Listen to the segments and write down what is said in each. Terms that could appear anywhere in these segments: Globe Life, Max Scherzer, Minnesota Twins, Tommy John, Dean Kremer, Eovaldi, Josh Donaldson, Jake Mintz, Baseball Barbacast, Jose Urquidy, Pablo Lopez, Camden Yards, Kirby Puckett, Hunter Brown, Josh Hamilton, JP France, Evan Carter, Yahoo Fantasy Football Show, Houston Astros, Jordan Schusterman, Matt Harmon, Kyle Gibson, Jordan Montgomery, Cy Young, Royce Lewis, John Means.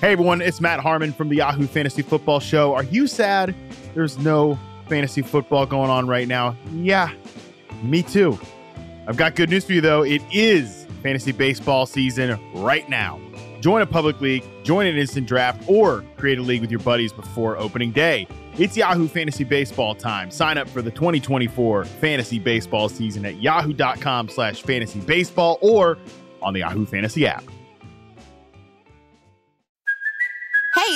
Hey everyone, it's Matt Harmon from the Yahoo Fantasy Football Show. Are you sad there's no fantasy football going on right now? Yeah, me too. I've got good news for you though. It is fantasy baseball season right now. Join a public league, join an instant draft, or create a league with your buddies before opening day. It's Yahoo Fantasy Baseball time. Sign up for the 2024 fantasy baseball season at yahoo.com/fantasy baseball or on the Yahoo Fantasy app. Hey,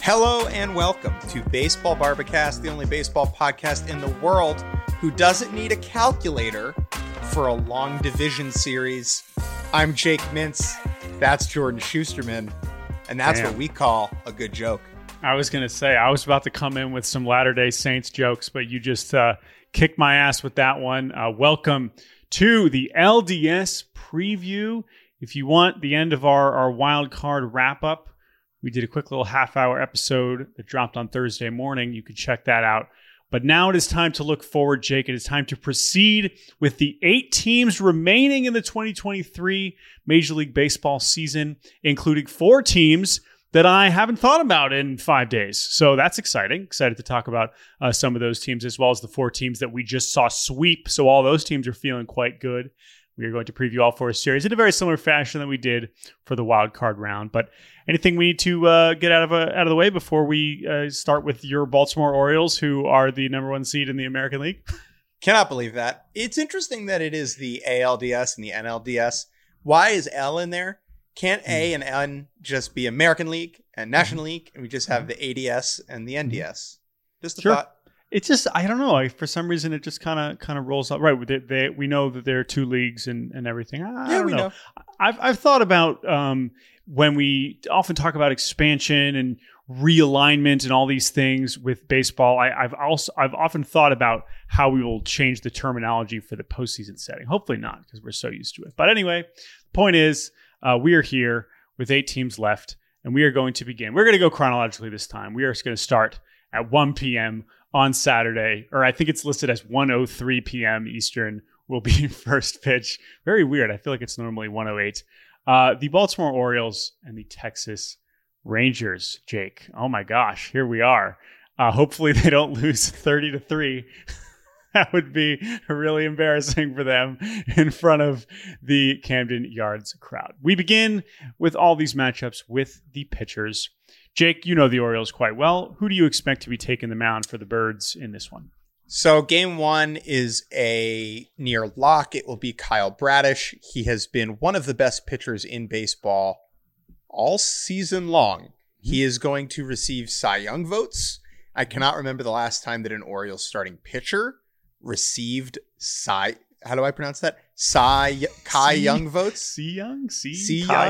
Hello and welcome to Baseball Barbacast, the only baseball podcast in the world who doesn't need a calculator for a long division series. I'm Jake Mintz, that's Jordan Schusterman, and that's what we call a good joke. I was going to say, I was about to come in with some Latter-day Saints jokes, but you just kicked my ass with that one. Welcome to the LDS preview. If you want the end of our wild card wrap-up, we did a quick little half-hour episode that dropped on Thursday morning. You can check that out. But now it is time to look forward, Jake. It is time to proceed with the 8 teams remaining in the 2023 Major League Baseball season, including 4 teams that I haven't thought about in 5 days. So that's exciting. Excited to talk about some of those teams, as well as the 4 teams that we just saw sweep. So all those teams are feeling quite good. We are going to preview all 4 series in a very similar fashion that we did for the wild card round. But anything we need to get out of the way before we start with your Baltimore Orioles, who are the number 1 seed in the American League? Cannot believe that. It's interesting that it is the ALDS and the NLDS. Why is L in there? Can't A and N just be American League and National League, and we just have the ADS and the NDS? Just a thought. It's just, I don't know. For some reason, it just kind of rolls up. Right. We know that there are 2 leagues and everything. I don't know. I've thought about when we often talk about expansion and realignment and all these things with baseball. I've often thought about how we will change the terminology for the postseason setting. Hopefully not, because we're so used to it. But anyway, the point is we are here with 8 teams left, and we are going to begin. We're going to go chronologically this time. We are going to start at 1 p.m. on Saturday, or I think it's listed as 1:03 p.m. Eastern will be first pitch. Very weird. I feel like it's normally 1:08. The Baltimore Orioles and the Texas Rangers, Jake. Oh my gosh, here we are. Hopefully they don't lose 30-3. That would be really embarrassing for them in front of the Camden Yards crowd. We begin with all these matchups with the pitchers. Jake, you know the Orioles quite well. Who do you expect to be taking the mound for the Birds in this one? So game 1 is a near lock. It will be Kyle Bradish. He has been one of the best pitchers in baseball all season long. He is going to receive Cy Young votes. I cannot remember the last time that an Orioles starting pitcher received how do I pronounce that? Cy Young votes. Cy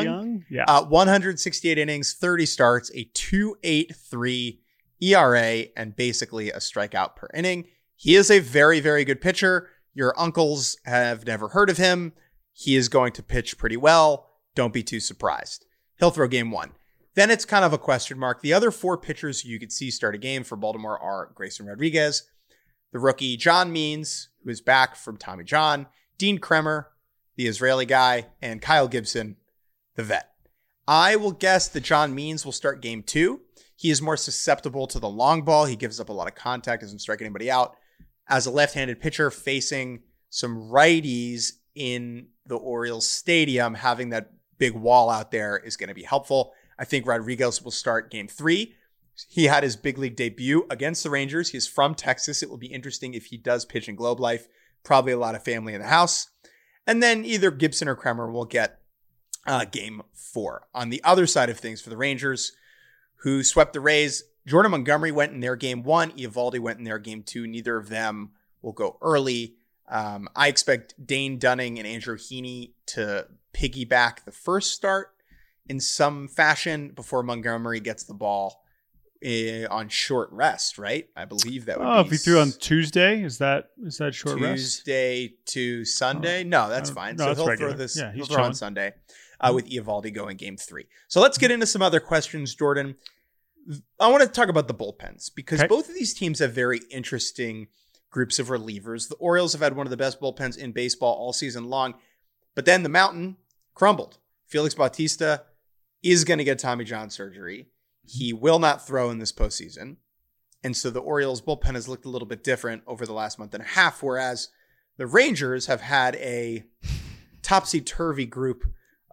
Young. Yeah. 168 innings, 30 starts, a 2.83 ERA, and basically a strikeout per inning. He is a very, very good pitcher. Your uncles have never heard of him. He is going to pitch pretty well. Don't be too surprised. He'll throw game 1. Then it's kind of a question mark. The other 4 pitchers you could see start a game for Baltimore are Grayson Rodriguez, the rookie John Means, who is back from Tommy John, Dean Kremer, the Israeli guy, and Kyle Gibson, the vet. I will guess that John Means will start game 2. He is more susceptible to the long ball. He gives up a lot of contact, doesn't strike anybody out. As a left-handed pitcher facing some righties in the Orioles stadium, having that big wall out there is going to be helpful. I think Rodriguez will start game 3. He had his big league debut against the Rangers. He's from Texas. It will be interesting if he does pitch in Globe Life. Probably a lot of family in the house. And then either Gibson or Kremer will get game 4. On the other side of things for the Rangers, who swept the Rays, Jordan Montgomery went in their game 1. Eovaldi went in their game 2. Neither of them will go early. I expect Dane Dunning and Andrew Heaney to piggyback the first start in some fashion before Montgomery gets the ball on short rest, right? I believe that would be... Oh, if he threw on Tuesday, is that short Tuesday rest? Tuesday to Sunday? No, that's fine. No, so that's regular. Throw this, yeah, he'll throw on Sunday with Eovaldi going game 3. So let's get into some other questions, Jordan. I want to talk about the bullpens because both of these teams have very interesting groups of relievers. The Orioles have had one of the best bullpens in baseball all season long, but then the mountain crumbled. Felix Bautista is going to get Tommy John surgery. He will not throw in this postseason. And so the Orioles bullpen has looked a little bit different over the last month and a half, whereas the Rangers have had a topsy-turvy group,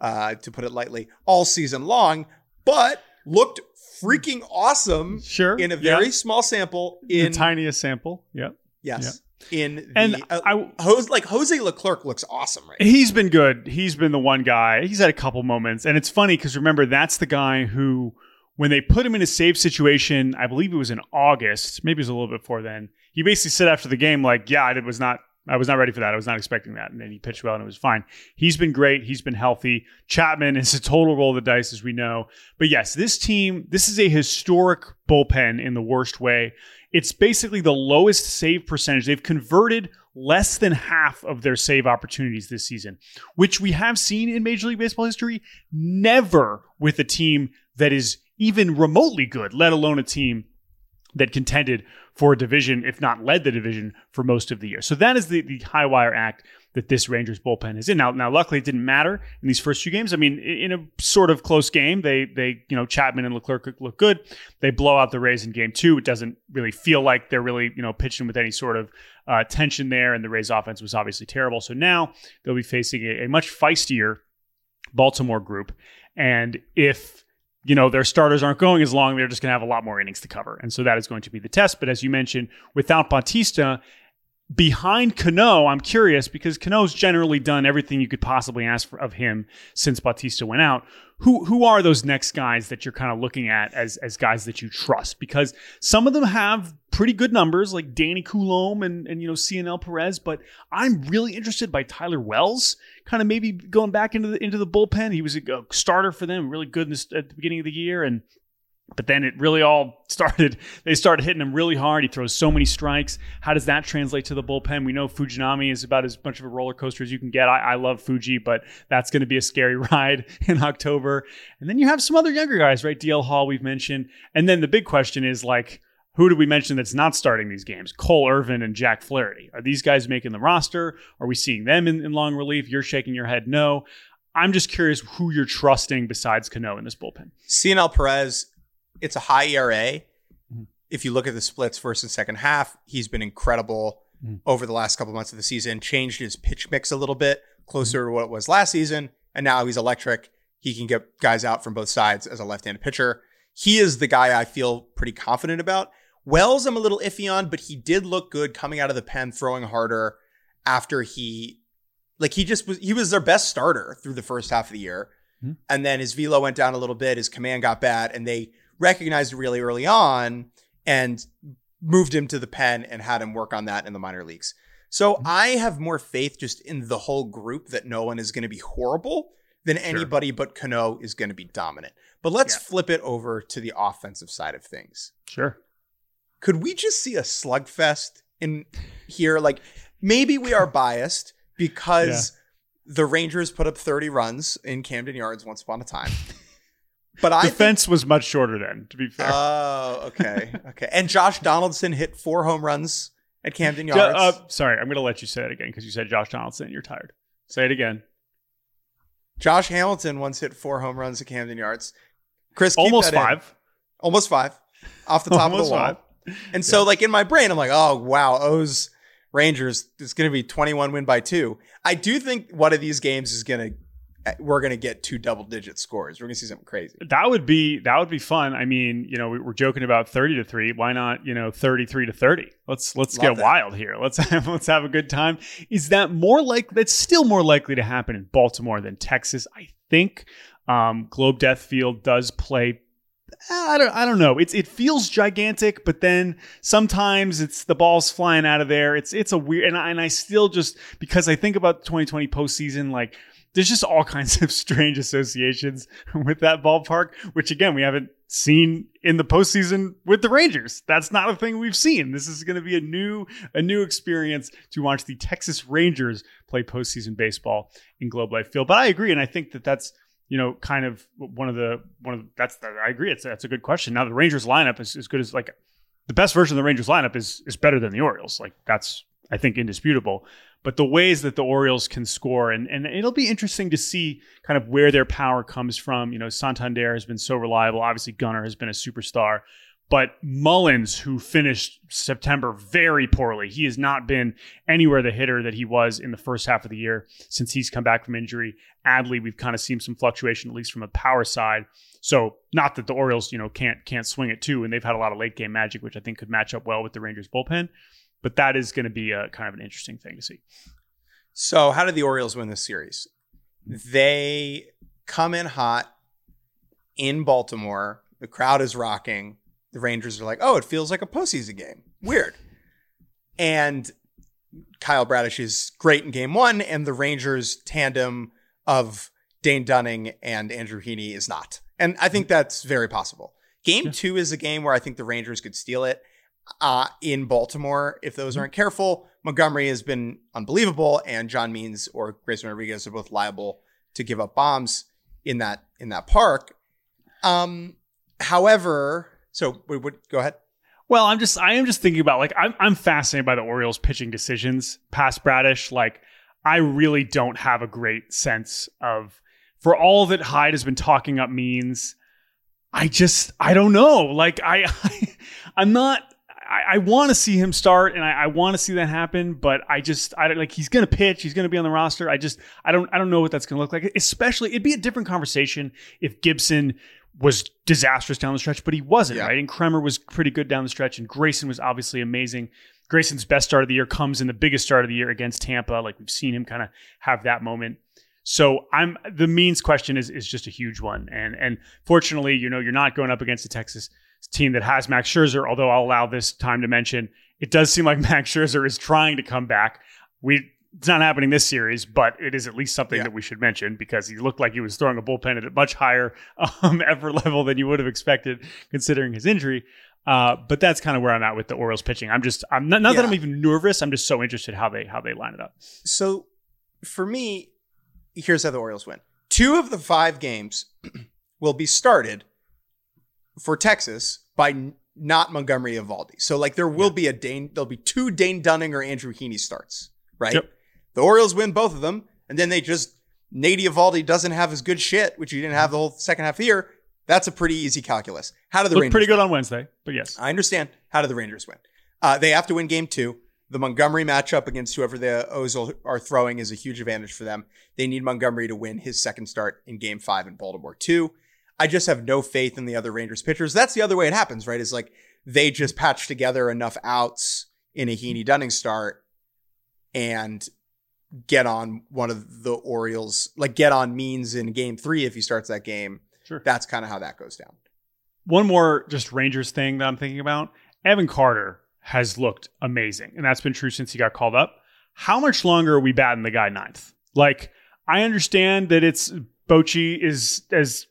to put it lightly, all season long, but looked freaking awesome in a very small sample. The tiniest sample. Yep. Yes. Yeah. Jose Leclerc looks awesome right now. He's been good. He's been the one guy. He's had a couple moments. And it's funny because remember, that's the guy who, when they put him in a save situation, I believe it was in August, maybe it was a little bit before then, he basically said after the game, like, I was not ready for that. I was not expecting that. And then he pitched well and it was fine. He's been great. He's been healthy. Chapman is a total roll of the dice, as we know. But yes, this team, this is a historic bullpen in the worst way. It's basically the lowest save percentage. They've converted less than half of their save opportunities this season, which we have seen in Major League Baseball history, never with a team that is even remotely good, let alone a team that contended for a division, if not led the division, for most of the year. So that is the high wire act that this Rangers bullpen is in. Now, luckily, it didn't matter in these first few games. I mean, in a sort of close game, they Chapman and Leclerc look good. They blow out the Rays in game 2. It doesn't really feel like they're really, pitching with any sort of tension there. And the Rays offense was obviously terrible. So now they'll be facing a much feistier Baltimore group. And if their starters aren't going as long, they're just going to have a lot more innings to cover. And so that is going to be the test. But as you mentioned, without Bautista, behind Cano, I'm curious because Cano's generally done everything you could possibly ask of him since Bautista went out. Who are those next guys that you're kind of looking at as guys that you trust? Because some of them have pretty good numbers, like Danny Coulomb and Cionel Pérez. But I'm really interested by Tyler Wells, kind of maybe going back into the bullpen. He was a starter for them, really good at the beginning of the year, But then it really all started. They started hitting him really hard. He throws so many strikes. How does that translate to the bullpen? We know Fujinami is about as much of a roller coaster as you can get. I love Fuji, but that's going to be a scary ride in October. And then you have some other younger guys, right? DL Hall we've mentioned. And then the big question is, like, who did we mention that's not starting these games? Cole Irvin and Jack Flaherty. Are these guys making the roster? Are we seeing them in long relief? You're shaking your head no. I'm just curious who you're trusting besides Cano in this bullpen. Cionel Pérez. It's a high ERA. If you look at the splits first and second half, he's been incredible over the last couple months of the season, changed his pitch mix a little bit closer to what it was last season. And now he's electric. He can get guys out from both sides as a left-handed pitcher. He is the guy I feel pretty confident about. Wells, I'm a little iffy on, but he did look good coming out of the pen, throwing harder after he was their best starter through the first half of the year. And then his velo went down a little bit. His command got bad and they recognized really early on and moved him to the pen and had him work on that in the minor leagues. So I have more faith just in the whole group that no one is going to be horrible than anybody but Cano is going to be dominant. But let's flip it over to the offensive side of things. Sure. Could we just see a slugfest in here? Like, maybe we are biased because the Rangers put up 30 runs in Camden Yards once upon a time. But the fence was much shorter then, to be fair. Oh, okay. Okay. And Josh Donaldson hit 4 home runs at Camden Yards. Sorry, I'm going to let you say that again because you said Josh Donaldson. You're tired. Say it again. Josh Hamilton once hit 4 home runs at Camden Yards. Chris, almost 5. Almost 5. Off the top of the wall. And so, in my brain, I'm like, oh, wow, O's Rangers, it's going to be 21 win by 2. I do think one of these games is going to... We're going to get 2 double-digit scores. We're going to see something crazy. That would be fun. I mean, we're joking about 30-3. Why not, 33-30? Let's get wild here. Let's have a good time. Is that more like? That's still more likely to happen in Baltimore than Texas, I think. Globe Death Field does play I don't know. It feels gigantic, but then sometimes it's the ball's flying out of there. It's a weird, and I still just, because I think about the 2020 postseason, like there's just all kinds of strange associations with that ballpark, which again, we haven't seen in the postseason with the Rangers. That's not a thing we've seen. This is going to be a new experience to watch the Texas Rangers play postseason baseball in Globe Life Field. But I agree, and I think that's kind of one of the, I agree. That's a good question. Now the Rangers lineup is as good as, like, the best version of the Rangers lineup is better than the Orioles. Like, that's, I think, indisputable, but the ways that the Orioles can score, and it'll be interesting to see kind of where their power comes from. Santander has been so reliable. Obviously Gunner has been a superstar, but Mullins, who finished September very poorly, he has not been anywhere the hitter that he was in the first half of the year since he's come back from injury. Adley, we've kind of seen some fluctuation, at least from a power side. So not that the Orioles, can't swing it too, and they've had a lot of late game magic, which I think could match up well with the Rangers bullpen. But that is going to be a kind of an interesting thing to see. So how did the Orioles win this series? They come in hot in Baltimore. The crowd is rocking. The Rangers are like, oh, it feels like a postseason game. Weird. And Kyle Bradish is great in game one, and the Rangers tandem of Dane Dunning and Andrew Heaney is not. And I think that's very possible. Game two is a game where I think the Rangers could steal it. In Baltimore, if those aren't careful. Montgomery has been unbelievable, and John Means or Grayson Rodriguez are both liable to give up bombs in that park. However, so we would go ahead. Well, I am just thinking about, like, I'm fascinated by the Orioles pitching decisions past Bradish. Like, I really don't have a great sense of, for all that Hyde has been talking up Means, I don't know. Like, I want to see him start, and I want to see that happen, but he's going to pitch. He's going to be on the roster. I don't know what that's going to look like. Especially, it'd be a different conversation if Gibson was disastrous down the stretch, but he wasn't, right? And Kremer was pretty good down the stretch, and Grayson was obviously amazing. Grayson's best start of the year comes in the biggest start of the year against Tampa. Like, we've seen him kind of have that moment. So the Means question is just a huge one. And fortunately, you're not going up against the Texas team that has Max Scherzer, although I'll allow this time to mention, it does seem like Max Scherzer is trying to come back. It's not happening this series, but it is at least something that we should mention, because he looked like he was throwing a bullpen at a much higher effort level than you would have expected considering his injury. But that's kind of where I'm at with the Orioles pitching. I'm not that I'm even nervous. I'm just so interested how they line it up. So for me, here's how the Orioles win. 2 of the 5 games will be started for Texas by not Montgomery, Eovaldi. So, like, there will be there'll be 2 Dane Dunning or Andrew Heaney starts, right? Yep. The Orioles win both of them, and then they just, Nady Eovaldi doesn't have his good shit, which he didn't have the whole second half of the year. That's a pretty easy calculus. How do the Rangers pretty good win? On Wednesday, but yes. I understand. How do the Rangers win? They have to win game 2. The Montgomery matchup against whoever the O's are throwing is a huge advantage for them. They need Montgomery to win his second start in game 5 in Baltimore too. I just have no faith in the other Rangers pitchers. That's the other way it happens, right? Is, like, they just patch together enough outs in a Heaney-Dunning start and get on one of the Orioles, like, get on Means in game 3 if he starts that game. Sure. That's kind of how that goes down. One more just Rangers thing that I'm thinking about. Evan Carter has looked amazing, and that's been true since he got called up. How much longer are we batting the guy 9th? Like, I understand that it's Bochy is as...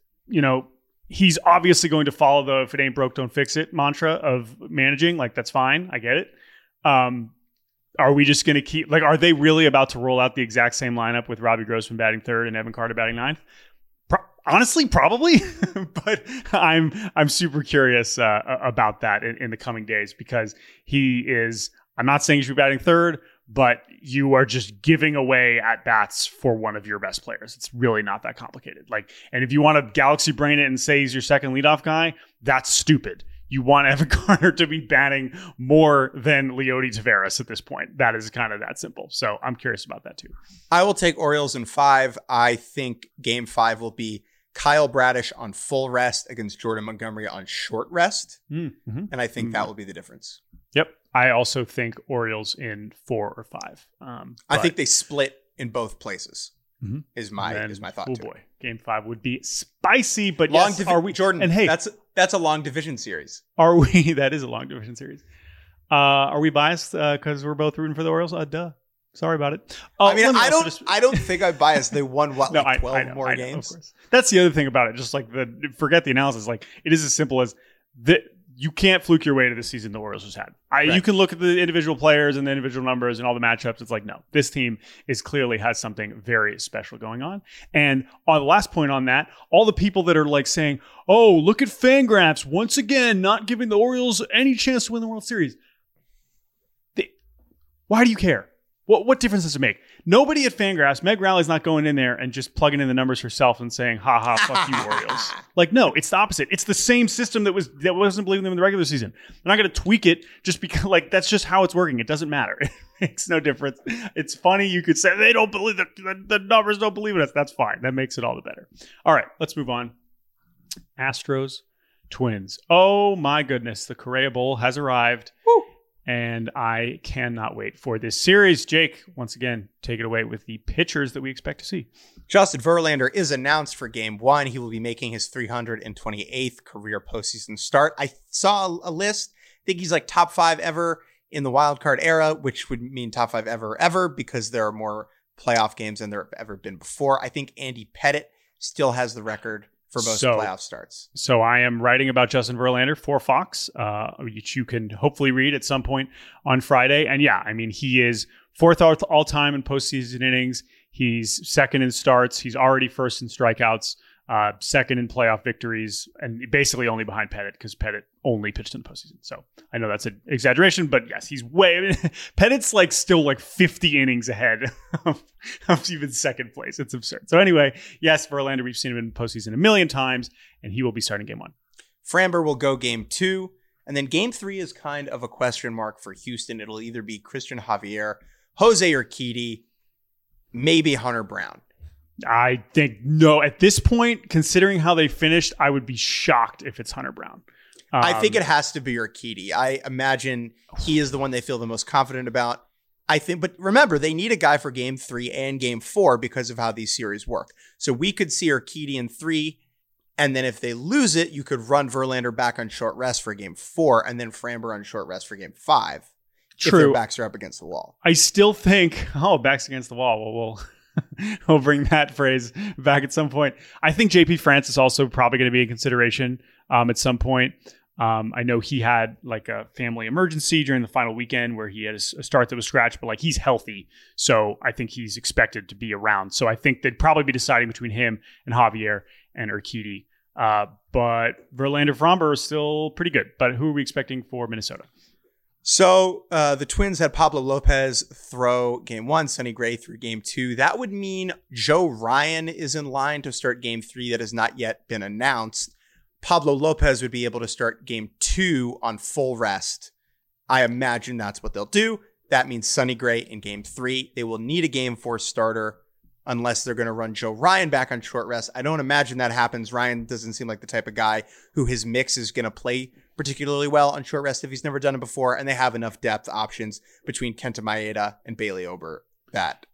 he's obviously going to follow the "if it ain't broke, don't fix it" mantra of managing. Like, that's fine. I get it. Are we just going to keep, like, are they really about to roll out the exact same lineup with Robbie Grossman batting 3rd and Evan Carter batting 9th? Honestly, probably, but I'm super curious about that in the coming days, because he is, I'm not saying he should be batting 3rd, but you are just giving away at bats for one of your best players. It's really not that complicated. Like, and if you want to galaxy brain it and say he's your second leadoff guy, that's stupid. You want Evan Carter to be batting more than Leody Taveras at this point. That is kind of that simple. So I'm curious about that too. I will take Orioles in 5. I think game 5 will be Kyle Bradish on full rest against Jordan Montgomery on short rest. Mm-hmm. And I think that will be the difference. Yep. I also think Orioles in 4 or 5. I think they split in both places. Mm-hmm. Is my thought. Oh boy, Game 5 would be spicy, but long yes, are we Jordan? And hey, that's a long division series. Are we? That is a long division series. Are we biased because we're both rooting for the Orioles? Duh. Sorry about it. I mean, I don't think I'm biased. They won what, like 12 more games? Of course. That's the other thing about it. Just like forget the analysis. Like it is as simple as you can't fluke your way to the season the Orioles just had. Right. You can look at the individual players and the individual numbers and all the matchups. It's like, no, this team is clearly has something very special going on. And on the last point on that, all the people that are like saying, oh, look at FanGraphs once again, not giving the Orioles any chance to win the World Series. Why do you care? What difference does it make? Nobody at FanGraphs, Meg Rowley's not going in there and just plugging in the numbers herself and saying, ha ha, fuck you Orioles. Like, no, it's the opposite. It's the same system that wasn't believing them in the regular season. They're not going to tweak it just because, like, that's just how it's working. It doesn't matter. It's no difference. It's funny. You could say they don't believe the numbers don't believe in us. That's fine. That makes it all the better. All right, let's move on. Astros, Twins. Oh my goodness. The Correa Bowl has arrived. Woo. And I cannot wait for this series. Jake, once again, take it away with the pitchers that we expect to see. Justin Verlander is announced for Game 1. He will be making his 328th career postseason start. I saw a list. I think he's like top 5 ever in the wild card era, which would mean top 5 ever because there are more playoff games than there have ever been before. I think Andy Pettitte still has the record for most playoff starts. So I am writing about Justin Verlander for Fox, which you can hopefully read at some point on Friday. And yeah, I mean, he is 4th all-time in postseason innings. He's 2nd in starts. He's already 1st in strikeouts, 2nd in playoff victories, and basically only behind Pettitte because Pettitte only pitched in the postseason. So I know that's an exaggeration, but yes, he's way... Pettitte's like still like 50 innings ahead of even 2nd place. It's absurd. So anyway, yes, Verlander, we've seen him in postseason a million times, and he will be starting Game 1. Framber will go Game 2, and then Game 3 is kind of a question mark for Houston. It'll either be Christian Javier, Jose Urquidy, maybe Hunter Brown. I think no. At this point, considering how they finished, I would be shocked if it's Hunter Brown. I think it has to be Urquidy. I imagine he is the one they feel the most confident about. I think, but remember, they need a guy for Game 3 and Game 4 because of how these series work. So we could see Urquidy in 3, and then if they lose it, you could run Verlander back on short rest for Game 4, and then Framber on short rest for Game 5. True. If their backs are up against the wall. I still think, backs against the wall. Well. I'll bring that phrase back at some point. I think JP France is also probably going to be in consideration at some point. I know he had like a family emergency during the final weekend where he had a start that was scratched, but like he's healthy. So I think he's expected to be around. So I think they'd probably be deciding between him and Javier and Urquidy. But Verlander, Framber is still pretty good. But who are we expecting for Minnesota? So the Twins had Pablo Lopez throw Game 1, Sonny Gray through Game 2. That would mean Joe Ryan is in line to start Game 3 that has not yet been announced. Pablo Lopez would be able to start Game 2 on full rest. I imagine that's what they'll do. That means Sonny Gray in Game 3. They will need a Game 4 starter unless they're going to run Joe Ryan back on short rest. I don't imagine that happens. Ryan doesn't seem like the type of guy who his mix is going to play particularly well on short rest if he's never done it before, and they have enough depth options between Kenta Maeda and Bailey Ober that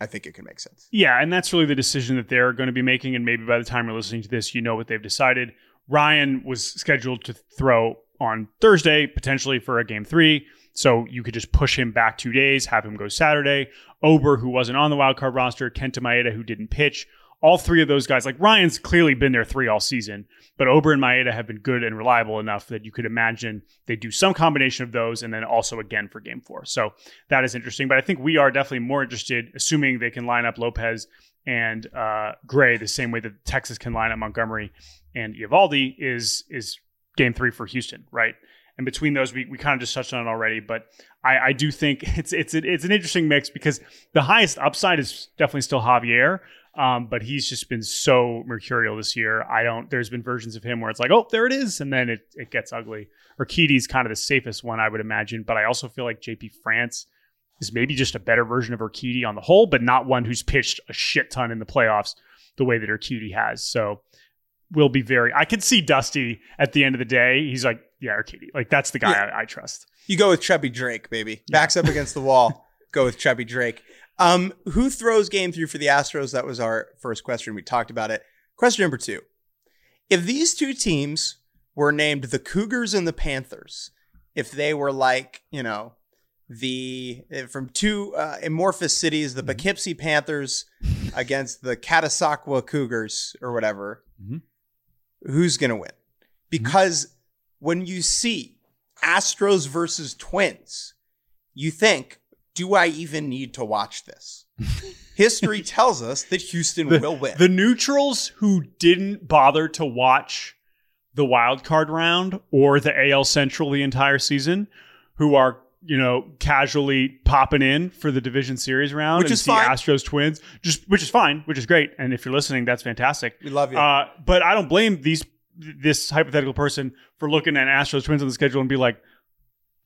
I think it can make sense. Yeah, and that's really the decision that they're going to be making, and maybe by the time you're listening to this, you know what they've decided. Ryan was scheduled to throw on Thursday, potentially for a Game 3, so you could just push him back 2 days, have him go Saturday. Ober, who wasn't on the wildcard roster, Kenta Maeda, who didn't pitch, all three of those guys, like Ryan's clearly been their 3 all season, but Ober and Maeda have been good and reliable enough that you could imagine they do some combination of those and then also again for Game 4. So that is interesting. But I think we are definitely more interested, assuming they can line up Lopez and Gray the same way that Texas can line up Montgomery and Eovaldi, is Game 3 for Houston, right? And between those, we kind of just touched on it already, but I do think it's an interesting mix because the highest upside is definitely still Javier. But he's just been so mercurial this year. There's been versions of him where it's like, oh, there it is. And then it gets ugly. Urquidy's kind of the safest one, I would imagine. But I also feel like JP France is maybe just a better version of Urquidy on the whole, but not one who's pitched a shit ton in the playoffs the way that Urquidy has. So we'll be I could see Dusty at the end of the day. He's like, yeah, Urquidy. Like, that's the guy I trust. You go with Chubby Drake, baby. Backs up against the wall. Go with Chubby Drake. Who throws game three for the Astros? That was our first question. We talked about it. Question number two. If these two teams were named the Cougars and the Panthers, if they were like, you know, the from two amorphous cities, the Poughkeepsie Panthers against the Catasauqua Cougars or whatever, who's going to win? Because when you see Astros versus Twins, you think, do I even need to watch this? History tells us that Houston will win. The neutrals who didn't bother to watch the wild card round or the AL Central the entire season, who are, you know, casually popping in for the division series round, which is fine. Astros Twins, which is fine, which is great. And if you're listening, that's fantastic. We love you. But I don't blame this hypothetical person for looking at Astros Twins on the schedule and be like,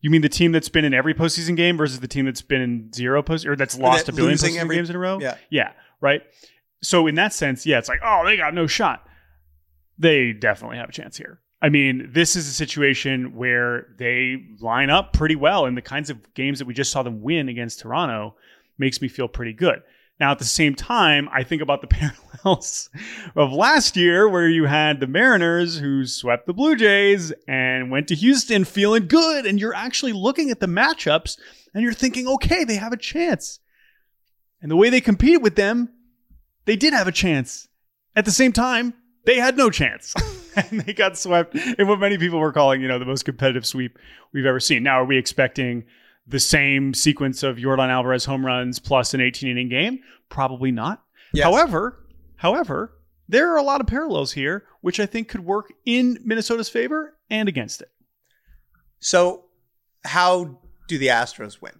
you mean the team that's been in every postseason game versus the team that's been in zero post, or that's lost a billion postseason games in a row? Yeah. Yeah. Right. So in that sense, yeah, it's like, oh, they got no shot. They definitely have a chance here. I mean, this is a situation where they line up pretty well, and the kinds of games that we just saw them win against Toronto makes me feel pretty good. Now, at the same time, I think about the parallels of last year where you had the Mariners who swept the Blue Jays and went to Houston feeling good, and you're actually looking at the matchups and you're thinking, okay, they have a chance. And the way they competed with them, they did have a chance. At the same time, they had no chance. And they got swept in what many people were calling, you know, the most competitive sweep we've ever seen. Now, are we expecting the same sequence of Jordan Alvarez home runs plus an 18-inning game? Probably not. Yes. However, there are a lot of parallels here, which I think could work in Minnesota's favor and against it. So how do the Astros win?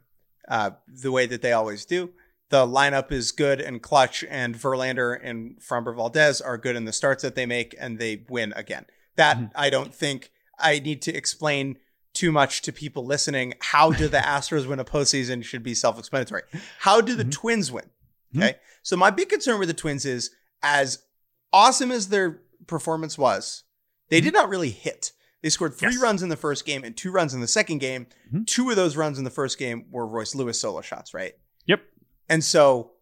The way that they always do. The lineup is good and clutch, and Verlander and Framber Valdez are good in the starts that they make, and they win again. That I don't think I need to explain too much to people listening. How do the Astros win a postseason should be self-explanatory. How do the Twins win? Okay. So my big concern with the Twins is, as awesome as their performance was, they did not really hit. They scored three runs in the first game and two runs in the second game. Two of those runs in the first game were Royce Lewis solo shots, right? Yep. And so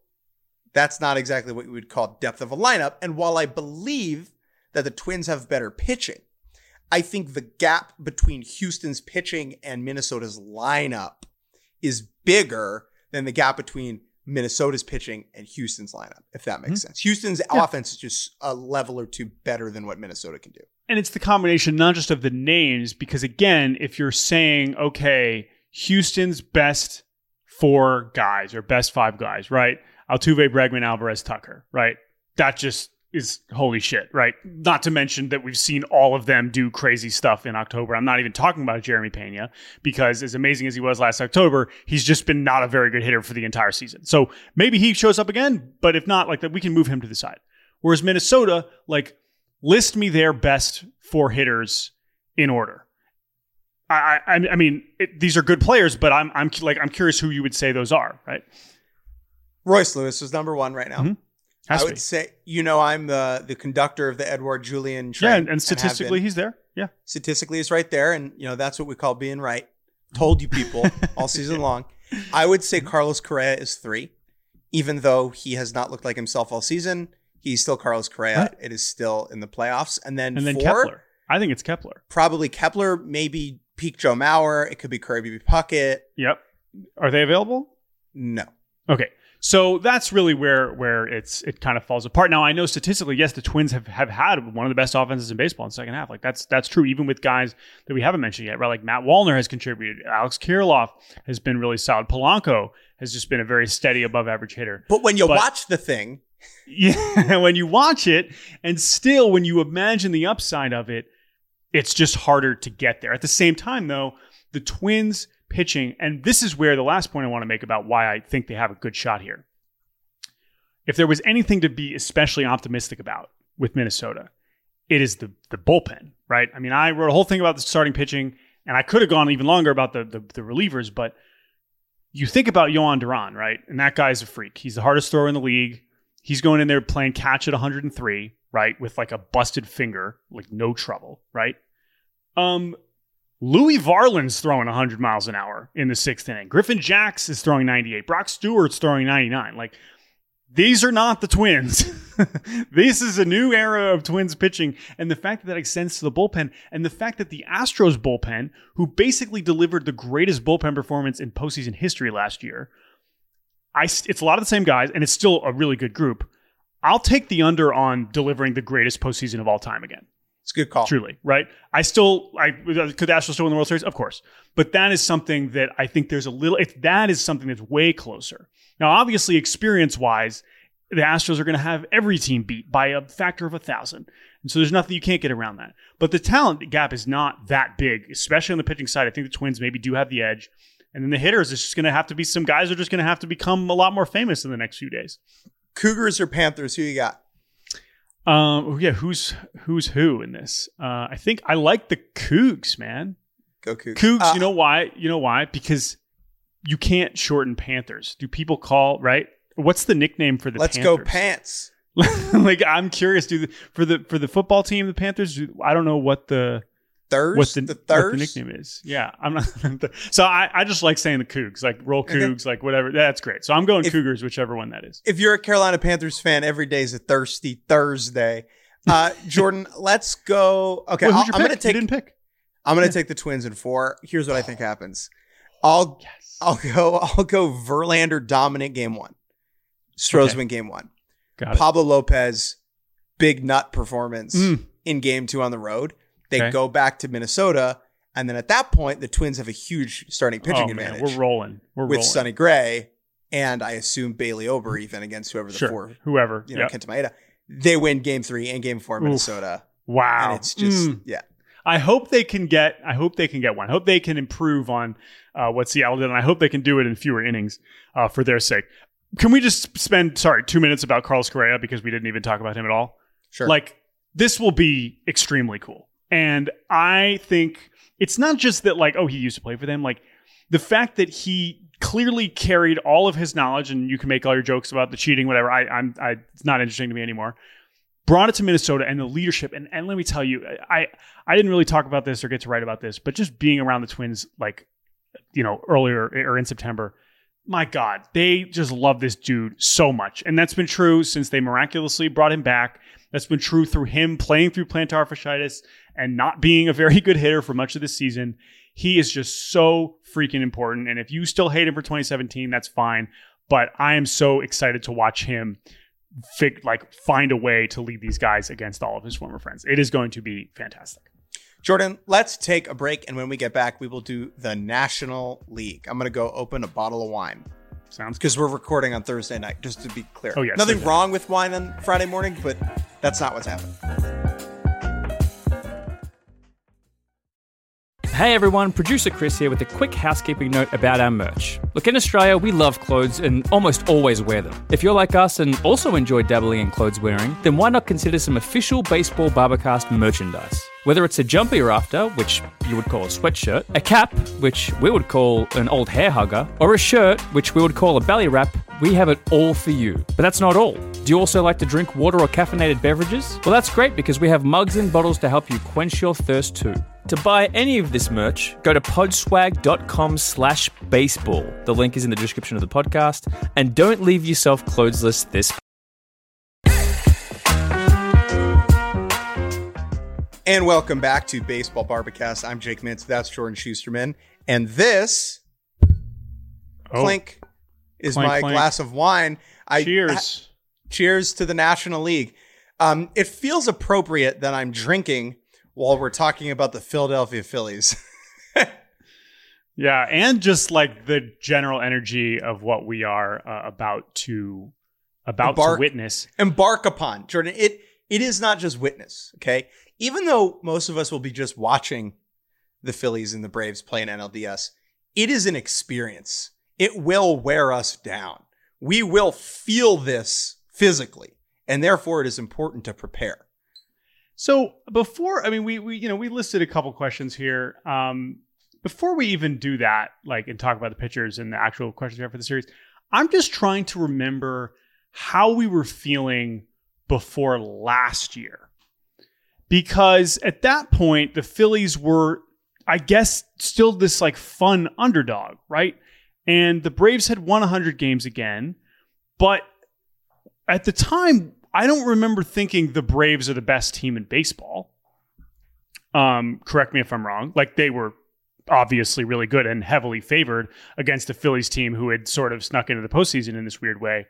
that's not exactly what we would call depth of a lineup. And while I believe that the Twins have better pitching, I think the gap between Houston's pitching and Minnesota's lineup is bigger than the gap between Minnesota's pitching and Houston's lineup, if that makes sense. Houston's offense is just a level or two better than what Minnesota can do. And it's the combination, not just of the names, because again, if you're saying, okay, Houston's best four guys or best five guys, right? Altuve, Bregman, Alvarez, Tucker, right? That just is holy shit, right? Not to mention that we've seen all of them do crazy stuff in October. I'm not even talking about Jeremy Pena, because as amazing as he was last October, he's just been not a very good hitter for the entire season. So maybe he shows up again, but if not, like that, we can move him to the side. Whereas Minnesota, like, list me their best four hitters in order. I mean, these are good players, but I'm curious who you would say those are, right? Royce Lewis is number one right now. I would say, you know, I'm the conductor of the Edward Julian train. Yeah, and statistically, he's there. Yeah. Statistically, he's right there. And, you know, that's what we call being right. Told you people all season long. I would say Carlos Correa is three. Even though he has not looked like himself all season, he's still Carlos Correa. Right. It is still in the playoffs. And then four, Kepler. I think it's Kepler. Probably Kepler, maybe peak Joe Mauer. It could be Kirby Puckett. Yep. Are they available? No. Okay. So that's really where it kind of falls apart. Now, I know statistically, yes, the Twins have had one of the best offenses in baseball in the second half. Like that's true, even with guys that we haven't mentioned yet, right? Like Matt Wallner has contributed. Alex Kirilloff has been really solid. Polanco has just been a very steady above average hitter. But when you watch the thing. Yeah. When you watch it, and still when you imagine the upside of it, it's just harder to get there. At the same time, though, the Twins pitching, and this is where the last point I want to make about why I think they have a good shot here. If there was anything to be especially optimistic about with Minnesota, it is the bullpen, right? I mean, I wrote a whole thing about the starting pitching, and I could have gone even longer about the relievers, but you think about Yohan Duran, right? And that guy's a freak. He's the hardest thrower in the league. He's going in there playing catch at 103. Right, with like a busted finger, like no trouble, right? Louis Varland's throwing 100 miles an hour in the sixth inning. Griffin Jacks is throwing 98. Brock Stewart's throwing 99. Like, these are not the Twins. This is a new era of Twins pitching. And the fact that extends to the bullpen, and the fact that the Astros bullpen, who basically delivered the greatest bullpen performance in postseason history last year, it's a lot of the same guys, and it's still a really good group. I'll take the under on delivering the greatest postseason of all time again. It's a good call. Truly, right? Could the Astros still win the World Series? Of course. But that is something that I think there's that is something that's way closer. Now, obviously, experience-wise, the Astros are going to have every team beat by a factor of 1,000. And so there's nothing, you can't get around that. But the talent gap is not that big, especially on the pitching side. I think the Twins maybe do have the edge. And then the hitters, it's just going to have to be some guys who are just going to have to become a lot more famous in the next few days. Cougars or Panthers? Who you got? Who's who in this? I think I like the Cougs, man. Go Cougs. Cougs, you know why? You know why? Because you can't shorten Panthers. Do people call, right? What's the nickname for the Panthers? Let's go Pants. Like, I'm curious, for the football team, the Panthers, I don't know what the Thirds? What the nickname is. Yeah. I'm not. So I just like saying the Cougs, like roll Cougs, okay. Like whatever. That's great. So I'm going Cougars, whichever one that is. If you're a Carolina Panthers fan, every day is a thirsty Thursday. Jordan, let's go. Okay. Well, I'm going to take, take the Twins in 4. Here's what I think happens. I'll go Verlander dominant game 1. Stroseman game 1. Got it. Pablo Lopez, big nut performance in game 2 on the road. They go back to Minnesota, and then at that point, the Twins have a huge starting pitching advantage. We're rolling. With Sonny Gray, and I assume Bailey Ober even against whoever the 4. Whoever. You know, Kenta Maeda. They win game 3 and game 4 in Minnesota. Wow. And it's just, I hope they can get one. I hope they can improve on what Seattle did, and I hope they can do it in fewer innings for their sake. Can we just spend, 2 minutes about Carlos Correa, because we didn't even talk about him at all? Sure. Like, this will be extremely cool. And I think it's not just that, like, he used to play for them. Like, the fact that he clearly carried all of his knowledge, and you can make all your jokes about the cheating, whatever. It's not interesting to me anymore. Brought it to Minnesota and the leadership. And let me tell you, I didn't really talk about this or get to write about this, but just being around the Twins, like, you know, earlier or in September, my God, they just love this dude so much. And that's been true since they miraculously brought him back. That's been true through him playing through plantar fasciitis and not being a very good hitter for much of the season. He is just so freaking important. And if you still hate him for 2017, that's fine. But I am so excited to watch him find a way to lead these guys against all of his former friends. It is going to be fantastic. Jordan, let's take a break. And when we get back, we will do the National League. I'm going to go open a bottle of wine. Sounds good. Because we're recording on Thursday night, just to be clear. Oh, yeah. Nothing wrong with wine on Friday morning, but that's not what's happening. Hey everyone, producer Chris here with a quick housekeeping note about our merch. Look, in Australia, we love clothes and almost always wear them. If you're like us and also enjoy dabbling in clothes wearing, then why not consider some official Baseball Barbercast merchandise? Whether it's a jumper you're after, which you would call a sweatshirt, a cap, which we would call an old hair hugger, or a shirt, which we would call a belly wrap, we have it all for you. But that's not all. Do you also like to drink water or caffeinated beverages? Well, that's great, because we have mugs and bottles to help you quench your thirst too. To buy any of this merch, go to podswag.com/baseball. The link is in the description of the podcast. And don't leave yourself clothesless this. And welcome back to Baseball Barbacast. I'm Jake Mintz. That's Jordan Schusterman. And this clink is my glass of wine. Cheers. Cheers to the National League. It feels appropriate that I'm drinking while we're talking about the Philadelphia Phillies. Yeah, and just like the general energy of what we are about to witness. Embark upon, Jordan. It is not just witness, okay? Even though most of us will be just watching the Phillies and the Braves play in NLDS, it is an experience. It will wear us down. We will feel this physically, and therefore it is important to prepare. So before, I mean, we listed a couple questions here. Before we even do that, like, and talk about the pitchers and the actual questions we have for the series, I'm just trying to remember how we were feeling before last year. Because at that point, the Phillies were I guess, still this like fun underdog, right? And the Braves had won 100 games again, but at the time, I don't remember thinking the Braves are the best team in baseball. Correct me if I'm wrong. Like, they were obviously really good and heavily favored against the Phillies team who had sort of snuck into the postseason in this weird way.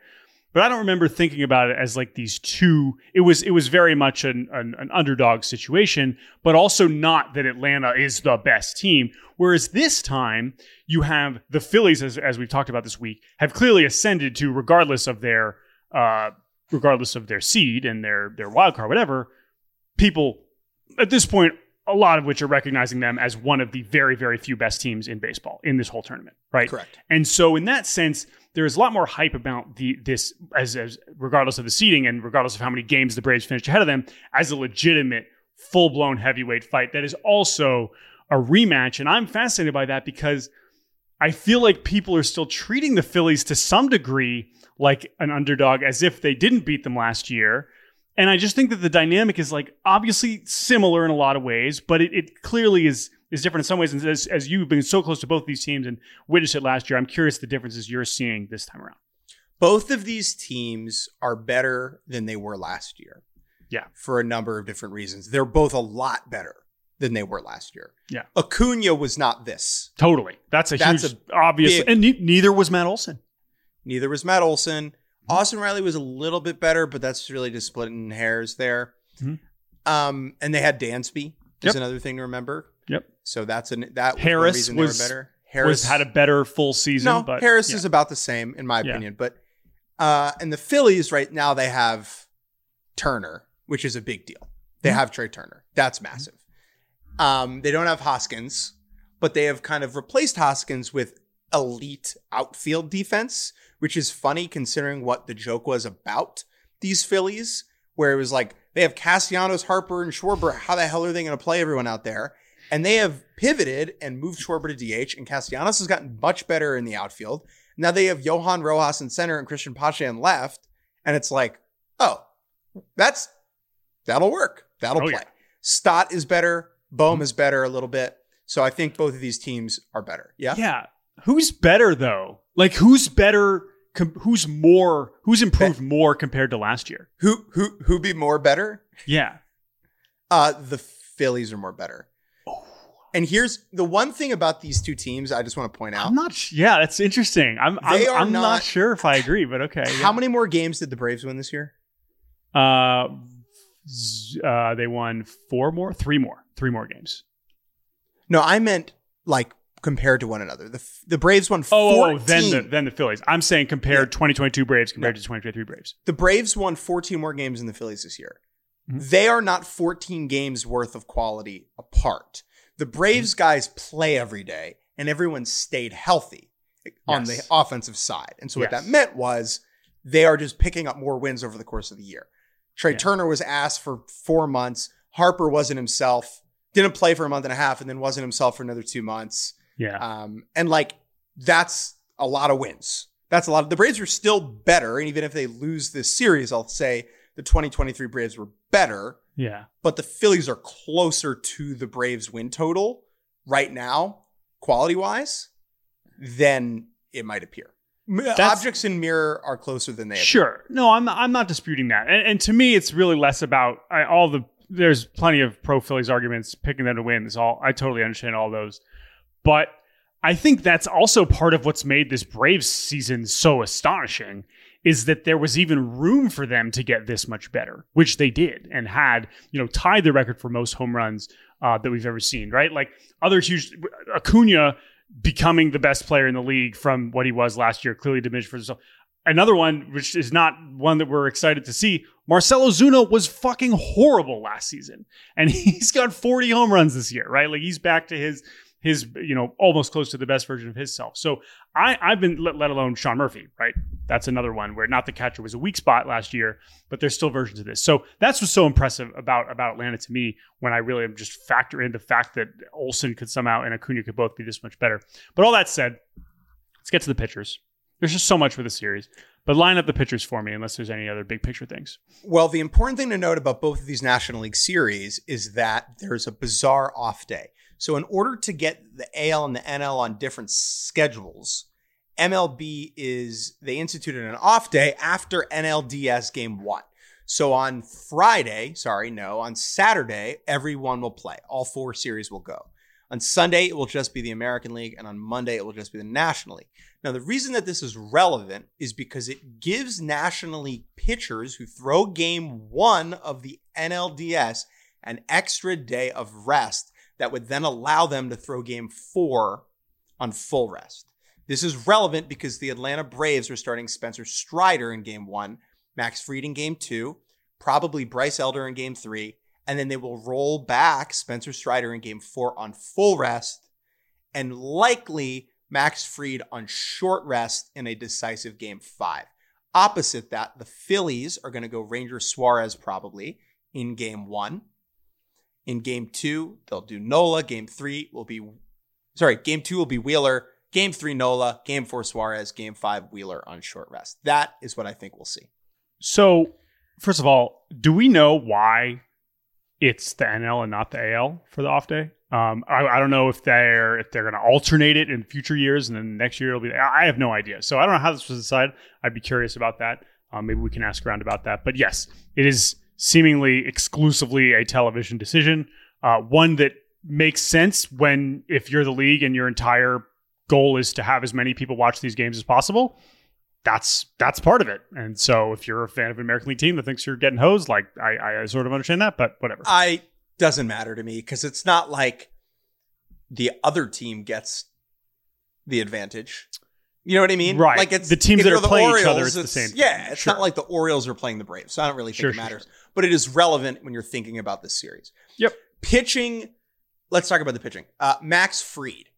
But I don't remember thinking about it as like these two. It was very much an underdog situation, but also not that Atlanta is the best team. Whereas this time, you have the Phillies, as we've talked about this week, have clearly ascended to, regardless of their seed and their wild card, whatever. People at this point, a lot of which are recognizing them as one of the very, very few best teams in baseball in this whole tournament, right? Correct. And so, in that sense, there is a lot more hype about this as regardless of the seeding and regardless of how many games the Braves finished ahead of them, as a legitimate full-blown heavyweight fight that is also a rematch. And I'm fascinated by that because I feel like people are still treating the Phillies to some degree like an underdog, as if they didn't beat them last year. And I just think that the dynamic is like obviously similar in a lot of ways, but it clearly is different in some ways. And as you've been so close to both these teams and witnessed it last year, I'm curious the differences you're seeing this time around. Both of these teams are better than they were last year. Yeah. For a number of different reasons. They're both a lot better than they were last year. Yeah. Acuna was not this. Totally. Neither was Matt Olson. Austin Riley was a little bit better, but that's really just splitting hairs there. Mm-hmm. And they had Dansby. There's another thing to remember. Yep. So Harris had a better full season. No, but Harris is about the same in my opinion. But and the Phillies right now, they have Turner, which is a big deal. They have Trey Turner. That's massive. Mm-hmm. They don't have Hoskins, but they have kind of replaced Hoskins with elite outfield defense, which is funny considering what the joke was about these Phillies, where it was like, they have Castellanos, Harper, and Schwarber. How the hell are they going to play everyone out there? And they have pivoted and moved Schwarber to DH, and Castellanos has gotten much better in the outfield. Now they have Johan Rojas in center and Christian Pache in left, and it's like, oh, that'll work. That'll play. Yeah. Stott is better. Bohm is better a little bit. So I think both of these teams are better. Yeah? Yeah. Who's better, though? Like, who's better? Who's improved more compared to last year? Who'd be more better? Yeah. The Phillies are more better. Oh. And here's the one thing about these two teams I just want to point out. That's interesting. I'm not sure if I agree, but okay. How many more games did the Braves win this year? They won three more games. No, I meant like compared to one another. The Braves won 14. Then the Phillies. I'm saying compared 2022 Braves compared to 2023 Braves. The Braves won 14 more games than the Phillies this year. Mm-hmm. They are not 14 games worth of quality apart. The Braves guys play every day, and everyone stayed healthy on the offensive side. And so what that meant was they are just picking up more wins over the course of the year. Trey Turner was asked for 4 months. Harper wasn't himself, didn't play for a month and a half, and then wasn't himself for another 2 months. Yeah. And like, that's a lot of wins. That's a lot of, the Braves are still better. And even if they lose this series, I'll say the 2023 Braves were better. Yeah. But the Phillies are closer to the Braves win total right now, quality wise, than it might appear. Objects in mirror are closer than they appear. Sure. No, I'm not disputing that. And to me, it's really less about there's plenty of pro Phillies arguments, picking them to win is all. I totally understand all those. But I think that's also part of what's made this Braves season so astonishing, is that there was even room for them to get this much better, which they did, and had, tied the record for most home runs that we've ever seen, right? Like other huge, Acuna becoming the best player in the league from what he was last year, clearly diminished for himself. Another one, which is not one that we're excited to see, Marcelo Zuna was fucking horrible last season. And he's got 40 home runs this year, right? Like he's back to his almost close to the best version of himself. So I've been, let alone Sean Murphy, right? That's another one where not the catcher was a weak spot last year, but there's still versions of this. So that's what's so impressive about Atlanta to me, when I really am just factor in the fact that Olsen could somehow and Acuna could both be this much better. But all that said, let's get to the pitchers. There's just so much for the series, but line up the pitchers for me unless there's any other big picture things. Well, the important thing to note about both of these National League series is that there's a bizarre off day. So in order to get the AL and the NL on different schedules, MLB they instituted an off day after NLDS game one. So on Saturday, everyone will play. All four series will go. On Sunday, it will just be the American League, and on Monday, it will just be the National League. Now, the reason that this is relevant is because it gives National League pitchers who throw game one of the NLDS an extra day of rest that would then allow them to throw game four on full rest. This is relevant because the Atlanta Braves are starting Spencer Strider in game one, Max Fried in game two, probably Bryce Elder in game three, and then they will roll back Spencer Strider in game four on full rest and likely Max Fried on short rest in a decisive game five. Opposite that, the Phillies are going to go Ranger Suarez probably in game one. In game two, they'll do Nola. Game two will be Wheeler. Game three, Nola. Game four, Suarez. Game five, Wheeler on short rest. That is what I think we'll see. So, first of all, do we know why it's the NL and not the AL for the off day? I don't know if they're going to alternate it in future years, and then next year it'll be. I have no idea. So I don't know how this was decided. I'd be curious about that. Maybe we can ask around about that. But yes, it is seemingly exclusively a television decision, one that makes sense if you're the league and your entire goal is to have as many people watch these games as possible. That's part of it. And so if you're a fan of an American League team that thinks you're getting hosed, like I sort of understand that, but whatever. It doesn't matter to me because it's not like the other team gets the advantage. You know what I mean? Right. Like it's the teams that are playing Orioles, each other at the same time. Yeah, it's not like the Orioles are playing the Braves. So I don't really think it matters. Sure. But it is relevant when you're thinking about this series. Yep. Pitching. Let's talk about the pitching. Max Fried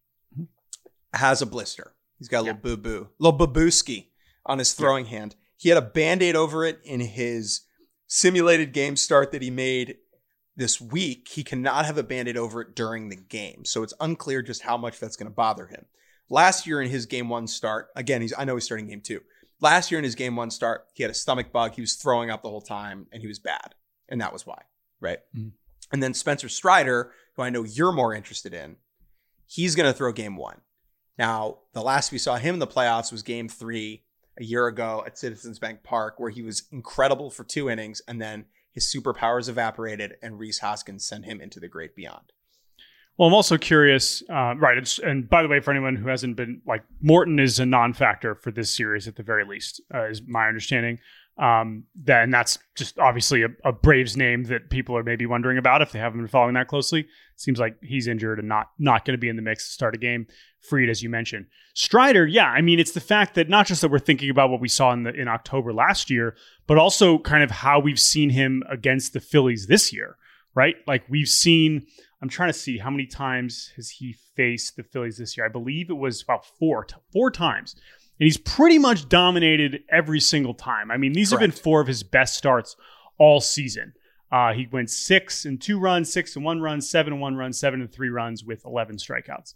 has a blister. He's got a little boo-boo. Little babooski on his throwing hand. He had a Band-Aid over it in his simulated game start that he made this week. He cannot have a Band-Aid over it during the game. So it's unclear just how much that's going to bother him. Last year in his game one start, again, I know he's starting game two. Last year in his game one start, he had a stomach bug. He was throwing up the whole time and he was bad. And that was why, right? Mm-hmm. And then Spencer Strider, who I know you're more interested in, he's going to throw game one. Now, the last we saw him in the playoffs was game three a year ago at Citizens Bank Park, where he was incredible for two innings, and then his superpowers evaporated, and Rhys Hoskins sent him into the great beyond. Well, I'm also curious, right? And by the way, for anyone who hasn't been, like, Morton is a non-factor for this series at the very least, is my understanding. And that's just obviously a Braves name that people are maybe wondering about if they haven't been following that closely. Seems like he's injured and not going to be in the mix to start a game. Fried, as you mentioned. Strider, yeah, I mean, it's the fact that not just that we're thinking about what we saw in October last year, but also kind of how we've seen him against the Phillies this year, right? Like we've seen, I'm trying to see how many times has he faced the Phillies this year. I believe it was about four times. And he's pretty much dominated every single time. I mean, these have been four of his best starts all season. He went 6 and 2 runs, 6 and 1 run, 7 and 1 run, 7 and 3 runs with 11 strikeouts.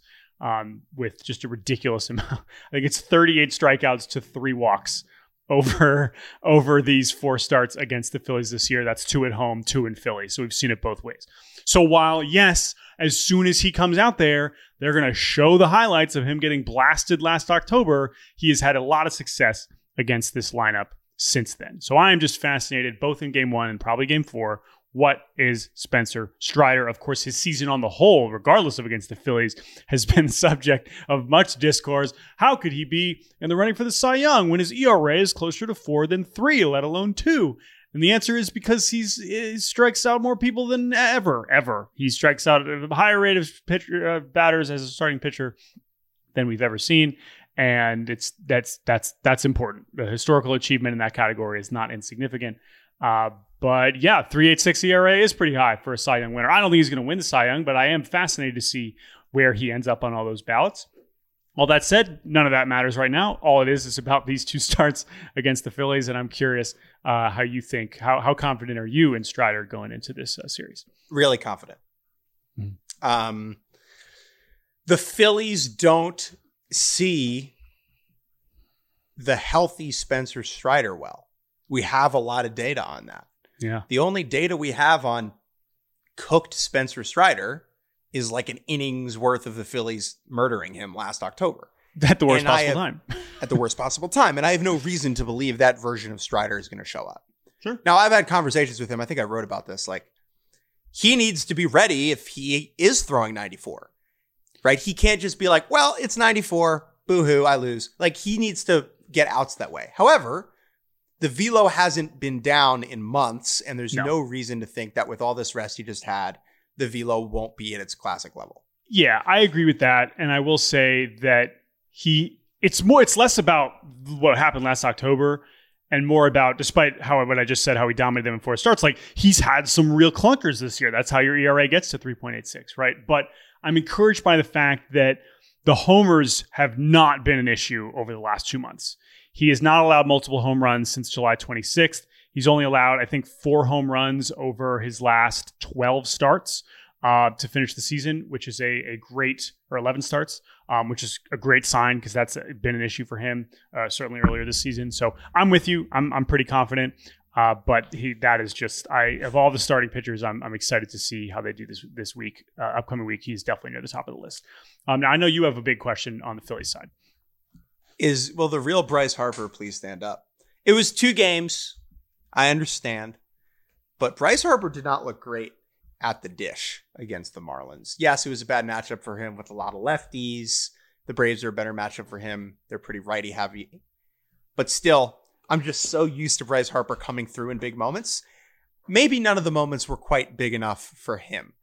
With just a ridiculous amount. I think it's 38 strikeouts to 3 walks over these 4 starts against the Phillies this year. That's 2 at home, 2 in Philly. So we've seen it both ways. So while, yes, as soon as he comes out there, they're going to show the highlights of him getting blasted last October, he has had a lot of success against this lineup since then. So I am just fascinated, both in game one and probably game four, what is Spencer Strider? Of course, his season on the whole, regardless of against the Phillies, has been the subject of much discourse. How could he be in the running for the Cy Young when his ERA is closer to 4 than 3, let alone 2? And the answer is because he strikes out more people than ever. He strikes out at a higher rate of batters as a starting pitcher than we've ever seen. And that's important. The historical achievement in that category is not insignificant. But yeah, 3.86 ERA is pretty high for a Cy Young winner. I don't think he's going to win the Cy Young, but I am fascinated to see where he ends up on all those ballots. All that said, none of that matters right now. All it is about these 2 starts against the Phillies, and I'm curious how you think, how confident are you in Strider going into this series? Really confident. Mm-hmm. The Phillies don't see the healthy Spencer Strider well. We have a lot of data on that. Yeah. The only data we have on cooked Spencer Strider is like an innings worth of the Phillies murdering him last October. At the worst possible time. At the worst possible time. And I have no reason to believe that version of Strider is going to show up. Sure. Now, I've had conversations with him. I think I wrote about this. Like, he needs to be ready if he is throwing 94, right? He can't just be like, well, it's 94. Boo-hoo, I lose. Like, he needs to get outs that way. However, the velo hasn't been down in months, and there's no reason to think that with all this rest he just had, the velo won't be at its classic level. Yeah, I agree with that. And I will say that it's less about what happened last October and more about, despite what I just said, how he dominated them in four starts, like he's had some real clunkers this year. That's how your ERA gets to 3.86, right? But I'm encouraged by the fact that the homers have not been an issue over the last 2 months. He has not allowed multiple home runs since July 26th. He's only allowed, I think, 4 home runs over his last 12 starts to finish the season, which is a great, or 11 starts, which is a great sign because that's been an issue for him certainly earlier this season. So I'm with you. I'm pretty confident. But that is just, of all the starting pitchers, I'm excited to see how they do this week, upcoming week. He's definitely near the top of the list. Now, I know you have a big question on the Phillies side. Will the real Bryce Harper please stand up? It was 2 games. I understand. But Bryce Harper did not look great at the dish against the Marlins. Yes, it was a bad matchup for him with a lot of lefties. The Braves are a better matchup for him. They're pretty righty heavy. But still, I'm just so used to Bryce Harper coming through in big moments. Maybe none of the moments were quite big enough for him.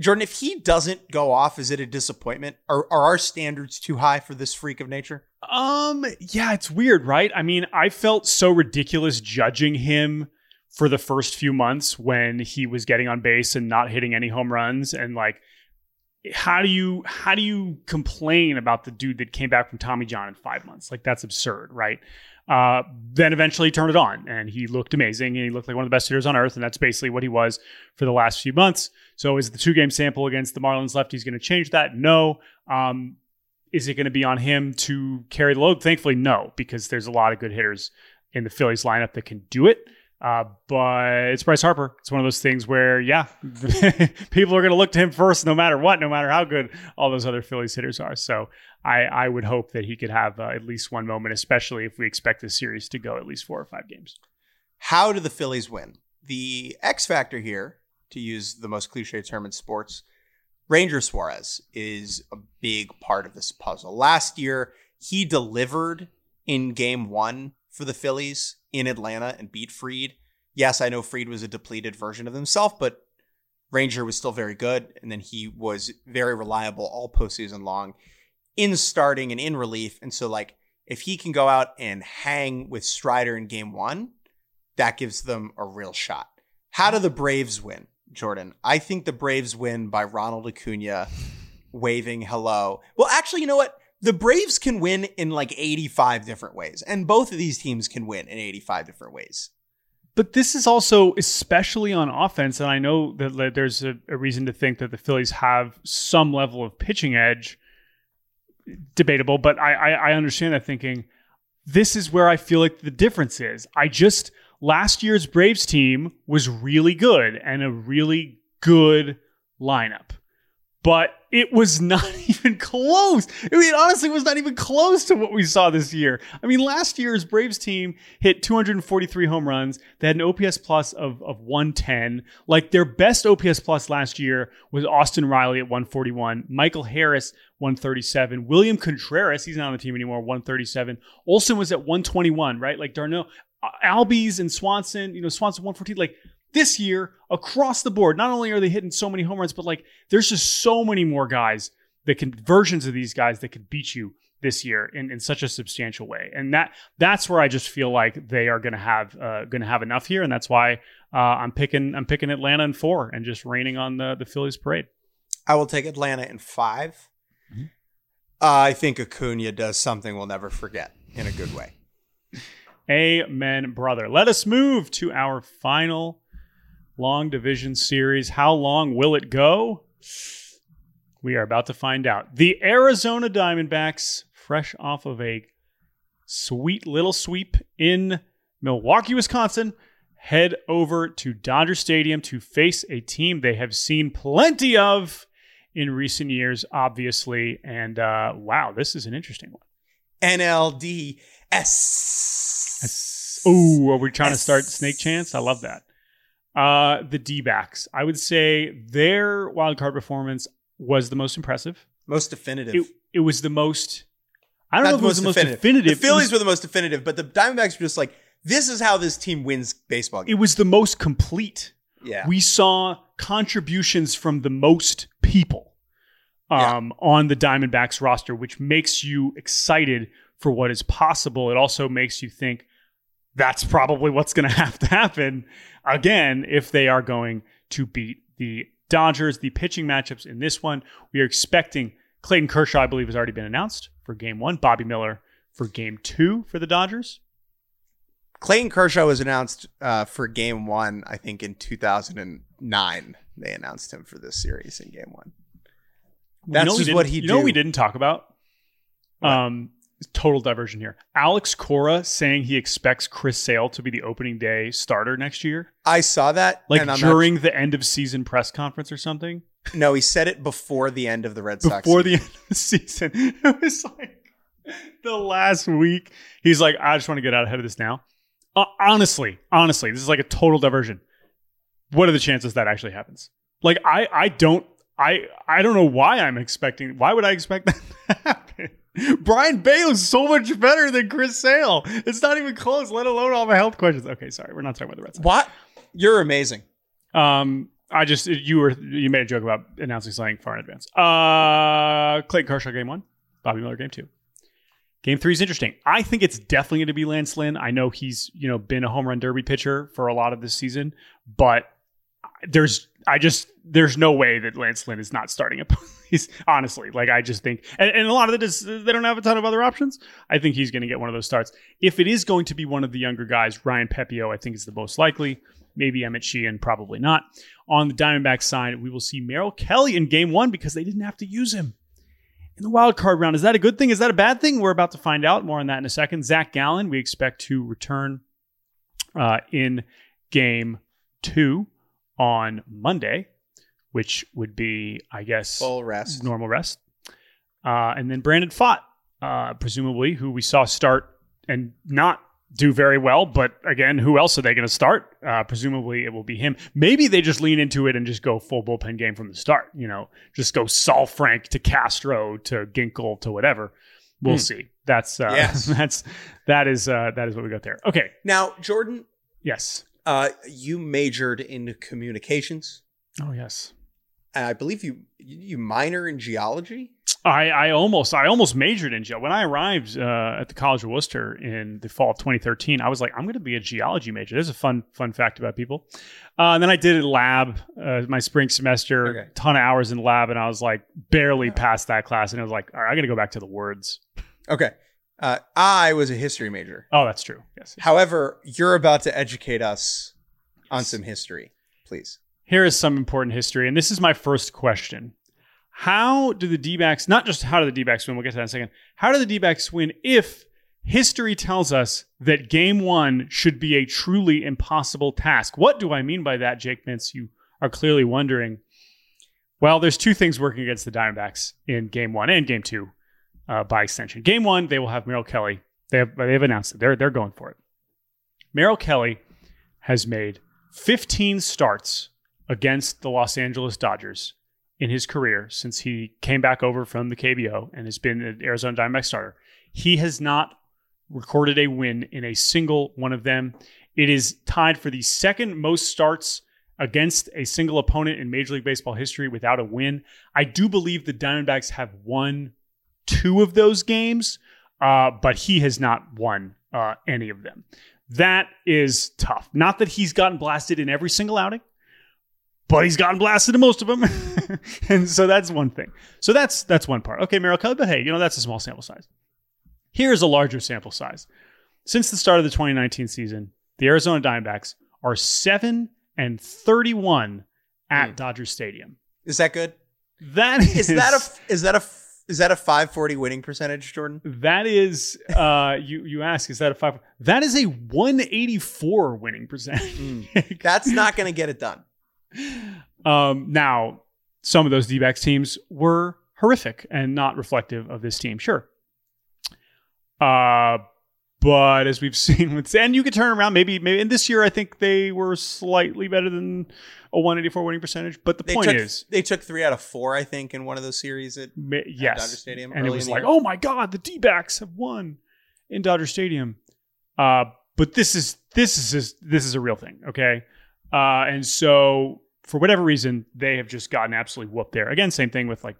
Jordan, if he doesn't go off, is it a disappointment? Are our standards too high for this freak of nature? Yeah, it's weird, right? I mean, I felt so ridiculous judging him for the first few months when he was getting on base and not hitting any home runs. And like, how do you complain about the dude that came back from Tommy John in 5 months? Like, that's absurd, right? Then eventually he turned it on and he looked amazing and he looked like one of the best hitters on earth. And that's basically what he was for the last few months. So is the 2-game sample against the Marlins lefties going to change that? No. Is it going to be on him to carry the load? Thankfully, no, because there's a lot of good hitters in the Phillies lineup that can do it. But it's Bryce Harper. It's one of those things where, yeah, people are going to look to him first no matter what, no matter how good all those other Phillies hitters are. So I would hope that he could have at least one moment, especially if we expect this series to go at least 4 or 5 games. How do the Phillies win? The X factor here, to use the most cliche term in sports, Ranger Suarez is a big part of this puzzle. Last year, he delivered in game 1 for the Phillies in Atlanta and beat Fried. Yes, I know Fried was a depleted version of himself, but Ranger was still very good. And then he was very reliable all postseason long in starting and in relief. And so like, if he can go out and hang with Strider in game 1, that gives them a real shot. How do the Braves win, Jordan? I think the Braves win by Ronald Acuna waving hello. Well, actually, you know what? The Braves can win in like 85 different ways, and both of these teams can win in 85 different ways. But this is also especially on offense, and I know that there's a reason to think that the Phillies have some level of pitching edge, debatable, but I understand that thinking. This is where I feel like the difference is. Last year's Braves team was really good and a really good lineup. But it was not even close. I mean, honestly, it was not even close to what we saw this year. I mean, last year's Braves team hit 243 home runs. They had an OPS plus of 110. Like, their best OPS plus last year was Austin Riley at 141, Michael Harris, 137, William Contreras, he's not on the team anymore, 137. Olsen was at 121, right? Like, Darno, Albies and Swanson, Swanson 114, like, this year, across the board, not only are they hitting so many home runs, but like there's just so many more guys that can, versions of these guys that could beat you this year in such a substantial way. And that's where I just feel like they are going to have enough here. And that's why I'm picking Atlanta in 4 and just raining on the Phillies parade. I will take Atlanta in 5. Mm-hmm. I think Acuna does something we'll never forget in a good way. Amen, brother. Let us move to our final long division series. How long will it go? We are about to find out. The Arizona Diamondbacks, fresh off of a sweet little sweep in Milwaukee, Wisconsin, head over to Dodger Stadium to face a team they have seen plenty of in recent years, obviously. And wow, this is an interesting one. NLDS. Oh, are we trying to start snake chance? I love that. The D-backs. I would say their wildcard performance was the most impressive. Most definitive. It was the most... I don't know if it was the most definitive. The Phillies were the most definitive, but the Diamondbacks were just like, this is how this team wins baseball games. It was the most complete. Yeah. We saw contributions from the most people on the Diamondbacks roster, which makes you excited for what is possible. It also makes you think, that's probably what's going to have to happen again if they are going to beat the Dodgers. The pitching matchups in this one, we are expecting Clayton Kershaw, I believe, has already been announced for Game 1. Bobby Miller for Game 2 for the Dodgers. Clayton Kershaw was announced for Game 1, I think, in 2009. They announced him for this series in Game 1. That's just what he did. You know what we didn't talk about? Total diversion here. Alex Cora saying he expects Chris Sale to be the opening day starter next year. I saw that. Like during the end of season press conference or something. No, he said it before the end of the Red Sox. Before the end of the season. It was like the last week. He's like, I just want to get out ahead of this now. Honestly, this is like a total diversion. What are the chances that actually happens? Like, I don't know why I'm expecting. Why would I expect that to happen? Brian Bale is so much better than Chris Sale. It's not even close, let alone all my health questions. Okay, sorry. We're not talking about the Red Sox. What? You're amazing. You made a joke about announcing something far in advance. Clayton Kershaw, Game 1. Bobby Miller, Game 2. Game 3 is interesting. I think it's definitely going to be Lance Lynn. I know he's, been a home run derby pitcher for a lot of this season, but there's no way that Lance Lynn is not starting up. He's honestly, like, I just think, and a lot of it is they don't have a ton of other options. I think he's going to get one of those starts. If it is going to be one of the younger guys, Ryan Pepio, I think, is the most likely. Maybe Emmett Sheehan, probably not. On the Diamondback side, we will see Merrill Kelly in Game 1 because they didn't have to use him in the wild card round. Is that a good thing? Is that a bad thing? We're about to find out. More on that in a second. Zach Gallen, we expect to return in Game 2 on Monday, which would be, I guess, full rest, normal rest. And then Brandon Pfaadt, presumably, who we saw start and not do very well. But again, who else are they going to start? Presumably, it will be him. Maybe they just lean into it and just go full bullpen game from the start. Just go Saul Frank to Castro to Ginkel to whatever. We'll see. That is what we got there. Okay. Now, Jordan. Yes. You majored in communications. Oh, yes. I believe you minor in geology. I almost majored in geology. When I arrived at the College of Worcester in the fall of 2013, I was like, I'm going to be a geology major. There's a fun fact about people. And then I did a lab my spring semester, okay. Ton of hours in lab, and I was like barely past that class. And I was like, all right, I'm going to go back to the words. Okay. I was a history major. Oh, that's true. Yes. However, you're about to educate us on some history, please. Here is some important history, and this is my first question. How do the D-backs, not just how do the D-backs win, we'll get to that in a second. How do the D-backs win if history tells us that Game 1 should be a truly impossible task? What do I mean by that, Jake Mintz? You are clearly wondering. Well, there's two things working against the Diamondbacks in Game 1 and Game 2 by extension. Game 1, they will have Merrill Kelly. They've announced it. They're going for it. Merrill Kelly has made 15 starts against the Los Angeles Dodgers in his career since he came back over from the KBO and has been an Arizona Diamondback starter. He has not recorded a win in a single one of them. It is tied for the second most starts against a single opponent in Major League Baseball history without a win. I do believe the Diamondbacks have won 2 of those games, but he has not won any of them. That is tough. Not that he's gotten blasted in every single outing, but he's gotten blasted in most of them. And so that's one thing. So that's one part. Okay, Merrill Kelly, but hey, that's a small sample size. Here's a larger sample size. Since the start of the 2019 season, the Arizona Diamondbacks are 7-31 at Dodger Stadium. Is that good? That is that a 540 winning percentage, Jordan? That is you ask, is that a 5? That is a 184 winning percentage. That's not going to get it done. Now, some of those D-backs teams were horrific and not reflective of this team. Sure. But as we've seen with, and you could turn around maybe in this year, I think they were slightly better than a 184 winning percentage. But the point is they took 3 out of 4, I think, in one of those series at Dodger Stadium. And it was like, oh my God, the D-backs have won in Dodger Stadium. But this is a real thing. Okay. And so for whatever reason, they have just gotten absolutely whooped there. Again, same thing with like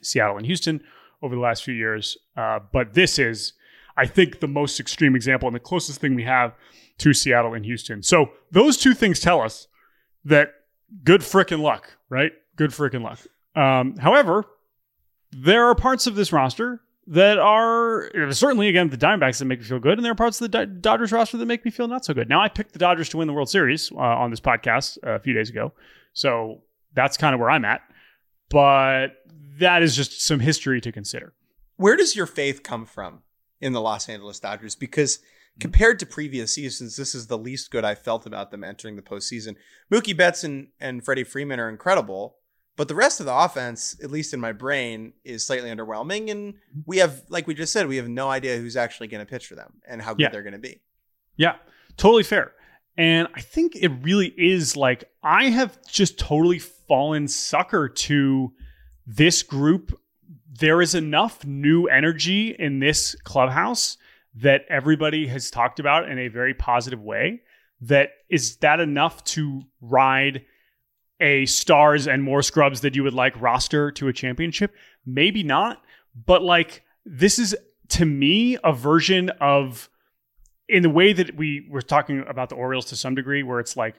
Seattle and Houston over the last few years. But this is, I think, the most extreme example and the closest thing we have to Seattle and Houston. So those two things tell us that good frickin' luck, right? Good frickin' luck. However, there are parts of this roster that are certainly, again, the Diamondbacks that make me feel good, and there are parts of the Dodgers roster that make me feel not so good. Now, I picked the Dodgers to win the World Series on this podcast a few days ago, so that's kind of where I'm at. But that is just some history to consider. Where does your faith come from in the Los Angeles Dodgers? Because compared to previous seasons, this is the least good I felt about them entering the postseason. Mookie Betts and Freddie Freeman are incredible, but the rest of the offense, at least in my brain, is slightly underwhelming. And we have, like we just said, we have no idea who's actually going to pitch for them and how good they're going to be. Yeah, totally fair. And I think it really is like, I have just totally fallen sucker to this group. There is enough new energy in this clubhouse that everybody has talked about in a very positive way. That is that enough to ride a stars and more scrubs that you would like roster to a championship? Maybe not, but like this is, to me, a version of, in the way that we were talking about the Orioles to some degree, where it's like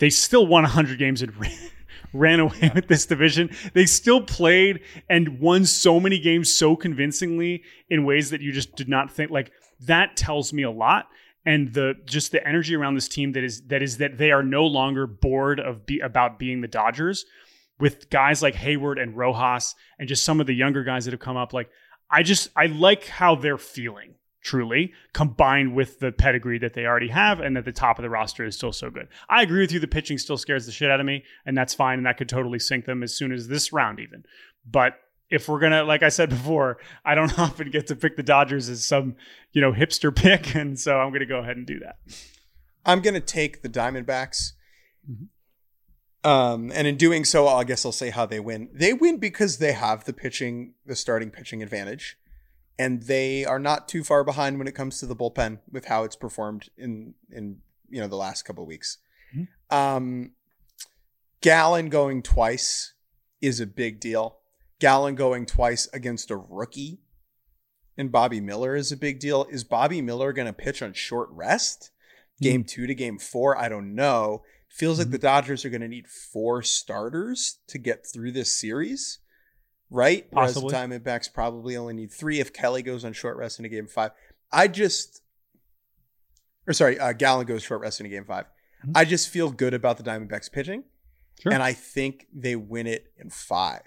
they still won 100 games and ran away with this division. They still played and won so many games so convincingly in ways that you just did not think. Like, that tells me a lot. And the energy around this team that they are no longer bored about being the Dodgers, with guys like Hayward and Rojas and just some of the younger guys that have come up. Like, I like how they're feeling, truly, combined with the pedigree that they already have and that the top of the roster is still so good. I agree with you. The pitching still scares the shit out of me, and that's fine. And that could totally sink them as soon as this round even. But if we're going to, like I said before, I don't often get to pick the Dodgers as some, hipster pick. And so I'm going to go ahead and do that. I'm going to take the Diamondbacks. Mm-hmm. And in doing so, I guess I'll say how they win. They win because they have the starting pitching advantage. And they are not too far behind when it comes to the bullpen with how it's performed in the last couple of weeks. Mm-hmm. Gallen going twice is a big deal. Gallen going twice against a rookie and Bobby Miller is a big deal. Is Bobby Miller going to pitch on short rest? Game 2 to game 4? I don't know. It feels like the Dodgers are going to need 4 starters to get through this series. Right? Possibly. Whereas the Diamondbacks probably only need 3 if Kelly goes on short rest in a game 5. Gallen goes short rest in a game 5. Mm-hmm. I just feel good about the Diamondbacks pitching. Sure. And I think they win it in 5.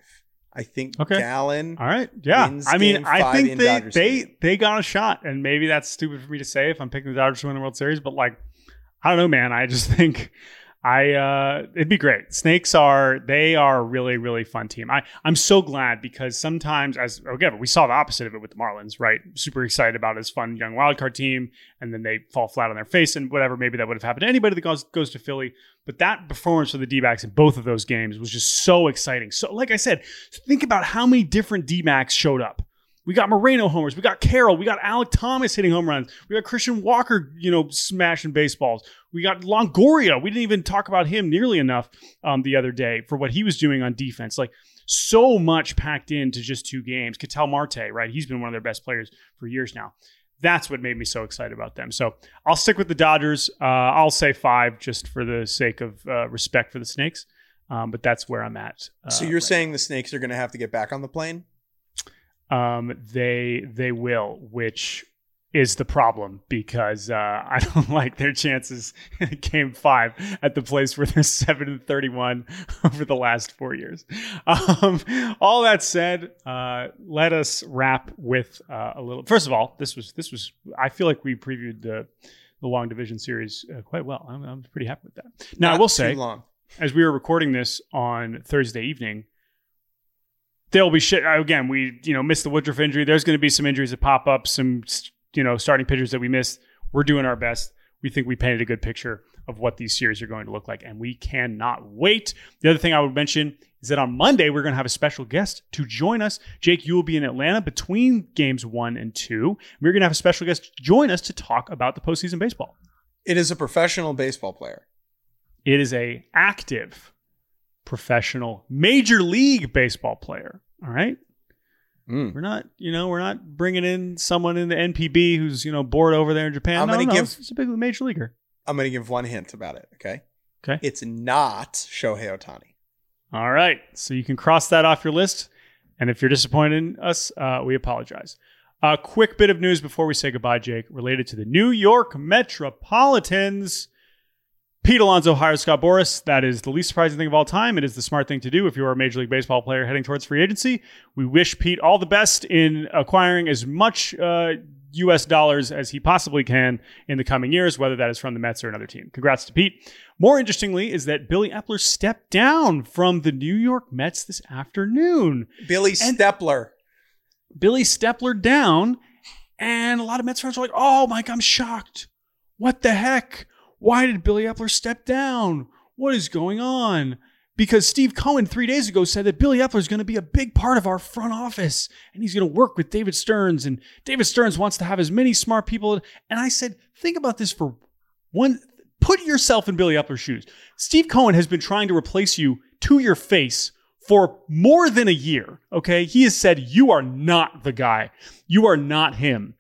I think Gallen. All right. Yeah. I think they got a shot, and maybe that's stupid for me to say if I'm picking the Dodgers to win the World Series, but like, I don't know, man. I just think it'd be great. Snakes are really, really fun team. I'm so glad, because sometimes we saw the opposite of it with the Marlins, right? Super excited about this fun young wildcard team, and then they fall flat on their face and whatever. Maybe that would have happened to anybody that goes to Philly. But that performance for the D-backs in both of those games was just so exciting. So like I said, think about how many different D-backs showed up. We got Moreno homers. We got Carroll. We got Alec Thomas hitting home runs. We got Christian Walker, smashing baseballs. We got Longoria. We didn't even talk about him nearly enough the other day for what he was doing on defense. Like, so much packed into just 2 games. Ketel Marte, right? He's been one of their best players for years now. That's what made me so excited about them. So I'll stick with the Dodgers. I'll say 5 just for the sake of respect for the Snakes. But that's where I'm at. So you're saying the Snakes are going to have to get back on the plane? They will, which is the problem, because I don't like their chances in game 5 at the place where they're 7-31 over the last 4 years. All that said, let us wrap with a little. First of all, this was. I feel like we previewed the long division series quite well. I'm pretty happy with that. Now, I will say, as we were recording this on Thursday evening, there'll be shit. Again, we, missed the Woodruff injury. There's going to be some injuries that pop up, some, starting pitchers that we missed. We're doing our best. We think we painted a good picture of what these series are going to look like, and we cannot wait. The other thing I would mention is that on Monday, we're going to have a special guest to join us. Jake, you will be in Atlanta between games 1 and 2. We're going to have a special guest join us to talk about the postseason baseball. It is a professional baseball player. It is an active professional Major League Baseball player. All right. We're not, we're not bringing in someone in the NPB who's, bored over there in Japan. It's a big major leaguer. I'm going to give one hint about it. Okay. It's not Shohei Ohtani. All right. So you can cross that off your list. And if you're disappointed in us, we apologize. A quick bit of news before we say goodbye, Jake, related to the New York Metropolitans. Pete Alonso hires Scott Boras. That is the least surprising thing of all time. It is the smart thing to do if you're a Major League Baseball player heading towards free agency. We wish Pete all the best in acquiring as much U.S. dollars as he possibly can in the coming years, whether that is from the Mets or another team. Congrats to Pete. More interestingly is that Billy Epler stepped down from the New York Mets this afternoon. Billy Stepler down, and a lot of Mets fans are like, oh my God, I'm shocked. What the heck? Why did Billy Epler step down? What is going on? Because Steve Cohen 3 days ago said that Billy Epler is going to be a big part of our front office, and he's going to work with David Stearns, and David Stearns wants to have as many smart people. And I said, think about this for one. Put yourself in Billy Epler's shoes. Steve Cohen has been trying to replace you to your face for more than a year, okay? He has said, you are not the guy. You are not him.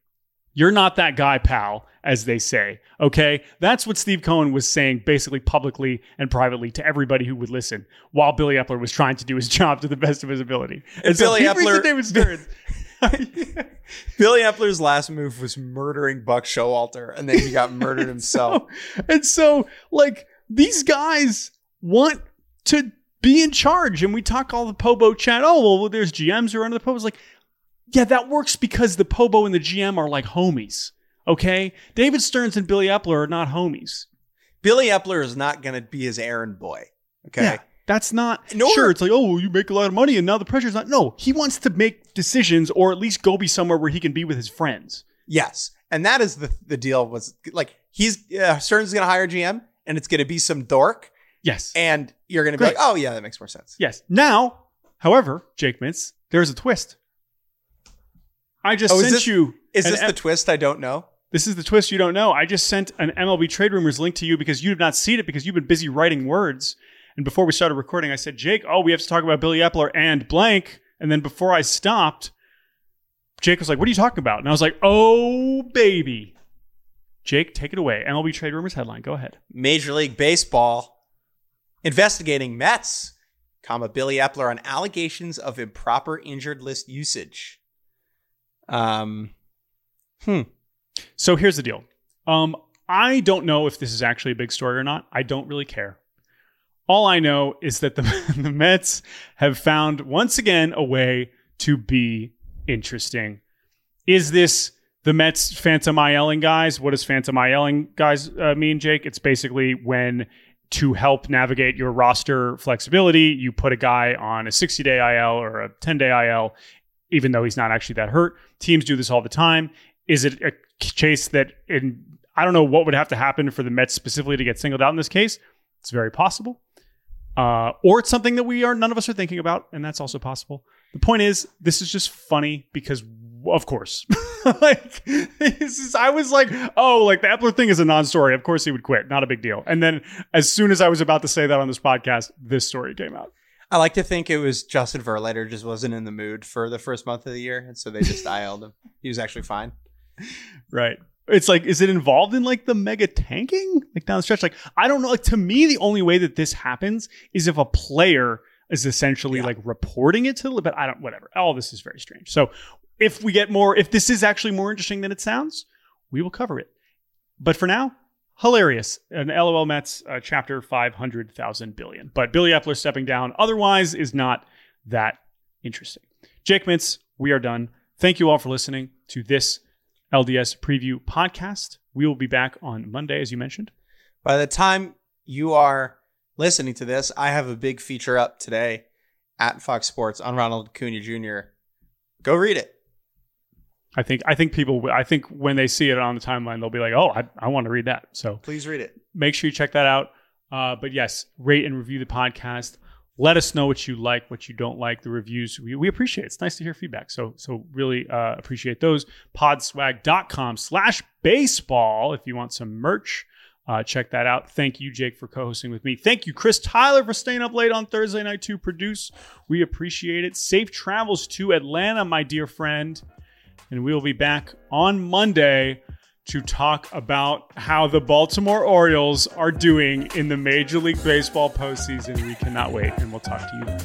You're not that guy, pal, as they say, okay? That's what Steve Cohen was saying basically publicly and privately to everybody who would listen while Billy Epler was trying to do his job to the best of his ability. And so Billy Epler, David Stearns. Billy Epler's last move was murdering Buck Showalter, and then he got murdered himself. So, these guys want to be in charge. And we talk all the Pobo chat. Oh, well, there's GMs who are under the Pobos. That works because the Pobo and the GM are like homies. Okay? David Stearns and Billy Epler are not homies. Billy Epler is not going to be his errand boy. Okay? Yeah, that's not... Sure, it's like, oh, well, you make a lot of money and now the pressure's not... No, he wants to make decisions or at least go be somewhere where he can be with his friends. Yes. And that is the deal. Was like, Stearns is going to hire a GM and it's going to be some dork. Yes. And you're going to be like, oh, yeah, that makes more sense. Yes. Now, however, Jake Mintz, there's a twist. I just sent you. Is this the twist I don't know? This is the twist you don't know. I just sent an MLB Trade Rumors link to you because you have not seen it because you've been busy writing words. And before we started recording, I said, Jake, we have to talk about Billy Epler and blank. And then before I stopped, Jake was like, what are you talking about? And I was like, oh, baby. Jake, take it away. MLB Trade Rumors headline. Go ahead. Major League Baseball investigating Mets, Billy Epler on allegations of improper injured list usage. So here's the deal. I don't know if this is actually a big story or not. I don't really care. All I know is that the Mets have found once again a way to be interesting. Is this the Mets phantom ILing guys? What does phantom ILing guys mean, Jake? It's basically when, to help navigate your roster flexibility, you put a guy on a 60-day IL or a 10-day IL, even though he's not actually that hurt. Teams do this all the time. Is it a case that I don't know what would have to happen for the Mets specifically to get singled out in this case? It's very possible. Or it's something that none of us are thinking about, and that's also possible. The point is, this is just funny because, of course, I was like, oh, the Epler thing is a non-story. Of course he would quit. Not a big deal. And then as soon as I was about to say that on this podcast, this story came out. I like to think it was Justin Verlander just wasn't in the mood for the first month of the year. And so they just IL'd him. He was actually fine. Right. It's like, is it involved in the mega tanking? Down the stretch? I don't know. To me, the only way that this happens is if a player is essentially reporting it to the, but I don't, whatever. All this is very strange. So if we get more, if this is actually more interesting than it sounds, we will cover it. But for now, hilarious. An LOL Mets chapter 500,000 billion. But Billy Epler stepping down otherwise is not that interesting. Jake Mintz, we are done. Thank you all for listening to this LDS preview podcast. We will be back on Monday, as you mentioned. By the time you are listening to this, I have a big feature up today at Fox Sports on Ronald Acuna Jr. Go read it. I think when they see it on the timeline, they'll be like, oh, I want to read that. So please read it. Make sure you check that out. But yes, rate and review the podcast. Let us know what you like, what you don't like, the reviews. We appreciate it. It's nice to hear feedback. So really appreciate those. Podswag.com/baseball if you want some merch. Check that out. Thank you, Jake, for co-hosting with me. Thank you, Chris Tyler, for staying up late on Thursday night to produce. We appreciate it. Safe travels to Atlanta, my dear friend. And we will be back on Monday to talk about how the Baltimore Orioles are doing in the Major League Baseball postseason. We cannot wait, and we'll talk to you then.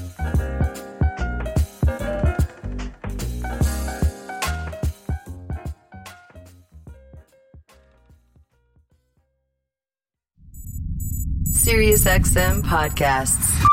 SiriusXM Podcasts.